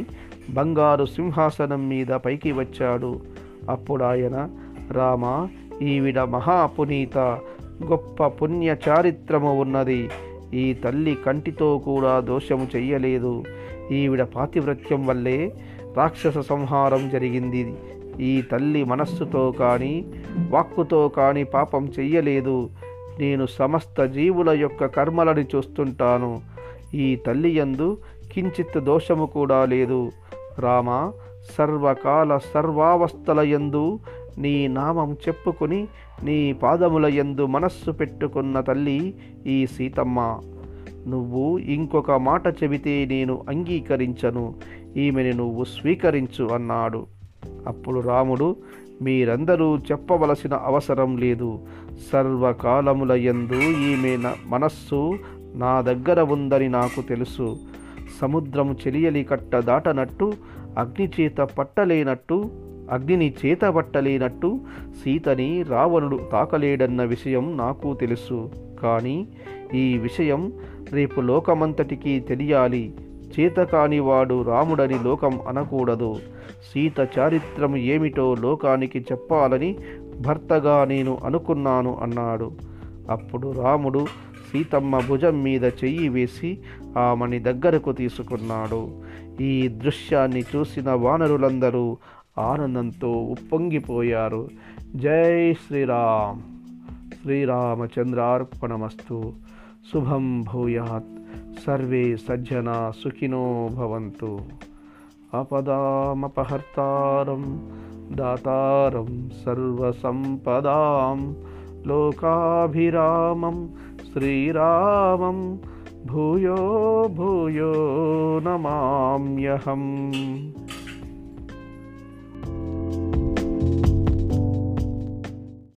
బంగారు సింహాసనం మీద పైకి వచ్చాడు. అప్పుడు ఆయన, రామ, ఈవిడ మహాపునీత, గొప్ప పుణ్య చారిత్రము ఉన్నది, ఈ తల్లి కంటితో కూడా దోషము చెయ్యలేదు, ఈవిడ పాతివ్రత్యం వల్లే రాక్షస సంహారం జరిగింది, ఈ తల్లి మనస్సుతో కానీ వాక్కుతో కానీ పాపం చెయ్యలేదు, నేను సమస్త జీవుల యొక్క కర్మలని చూస్తుంటాను, ఈ తల్లి యందు కించిత్ దోషము కూడా లేదు. రామ, సర్వకాల సర్వావస్థల యందు నీ నామం చెప్పుకుని నీ పాదముల యందు మనస్సు పెట్టుకున్న తల్లి ఈ సీతమ్మ. నువ్వు ఇంకొక మాట చెబితే నేను అంగీకరించను, ఈమెను నువ్వు స్వీకరించు అన్నాడు. అప్పుడు రాముడు, మీరందరూ చెప్పవలసిన అవసరం లేదు, సర్వకాలముల యందు ఈమె మనస్సు నా దగ్గర ఉందని నాకు తెలుసు. సముద్రం చెలియలి కట్ట దాటనట్టు, అగ్ని చేత పట్టలేనట్టు, అగ్నిని చేత పట్టలేనట్టు సీతని రావణుడు తాకలేడన్న విషయం నాకు తెలుసు, కానీ ఈ విషయం రేపు లోకమంతటికీ తెలియాలి, చేతకాని వాడు రాముడని లోకం అనకూడదు, సీత చారిత్రం ఏమిటో లోకానికి చెప్పాలని భర్తగా నేను అనుకున్నాను అన్నాడు. అప్పుడు రాముడు సీతమ్మ భుజం మీద చెయ్యి వేసి ఆమెని దగ్గరకు తీసుకున్నాడు. ఈ దృశ్యాన్ని చూసిన వానరులందరూ ఆనందంతో ఉప్పొంగిపోయారు. జై శ్రీరామ్. శ్రీరామచంద్రార్పణమస్తు. శుభం భూయాత్. సర్వే సజ్జనా సుఖినో భవంతు. ఆపదామపహర్తారం దాతారం సర్వసంపదాం లోకాభిరామం శ్రీరామం భూయో భూయో నమామ్యహం.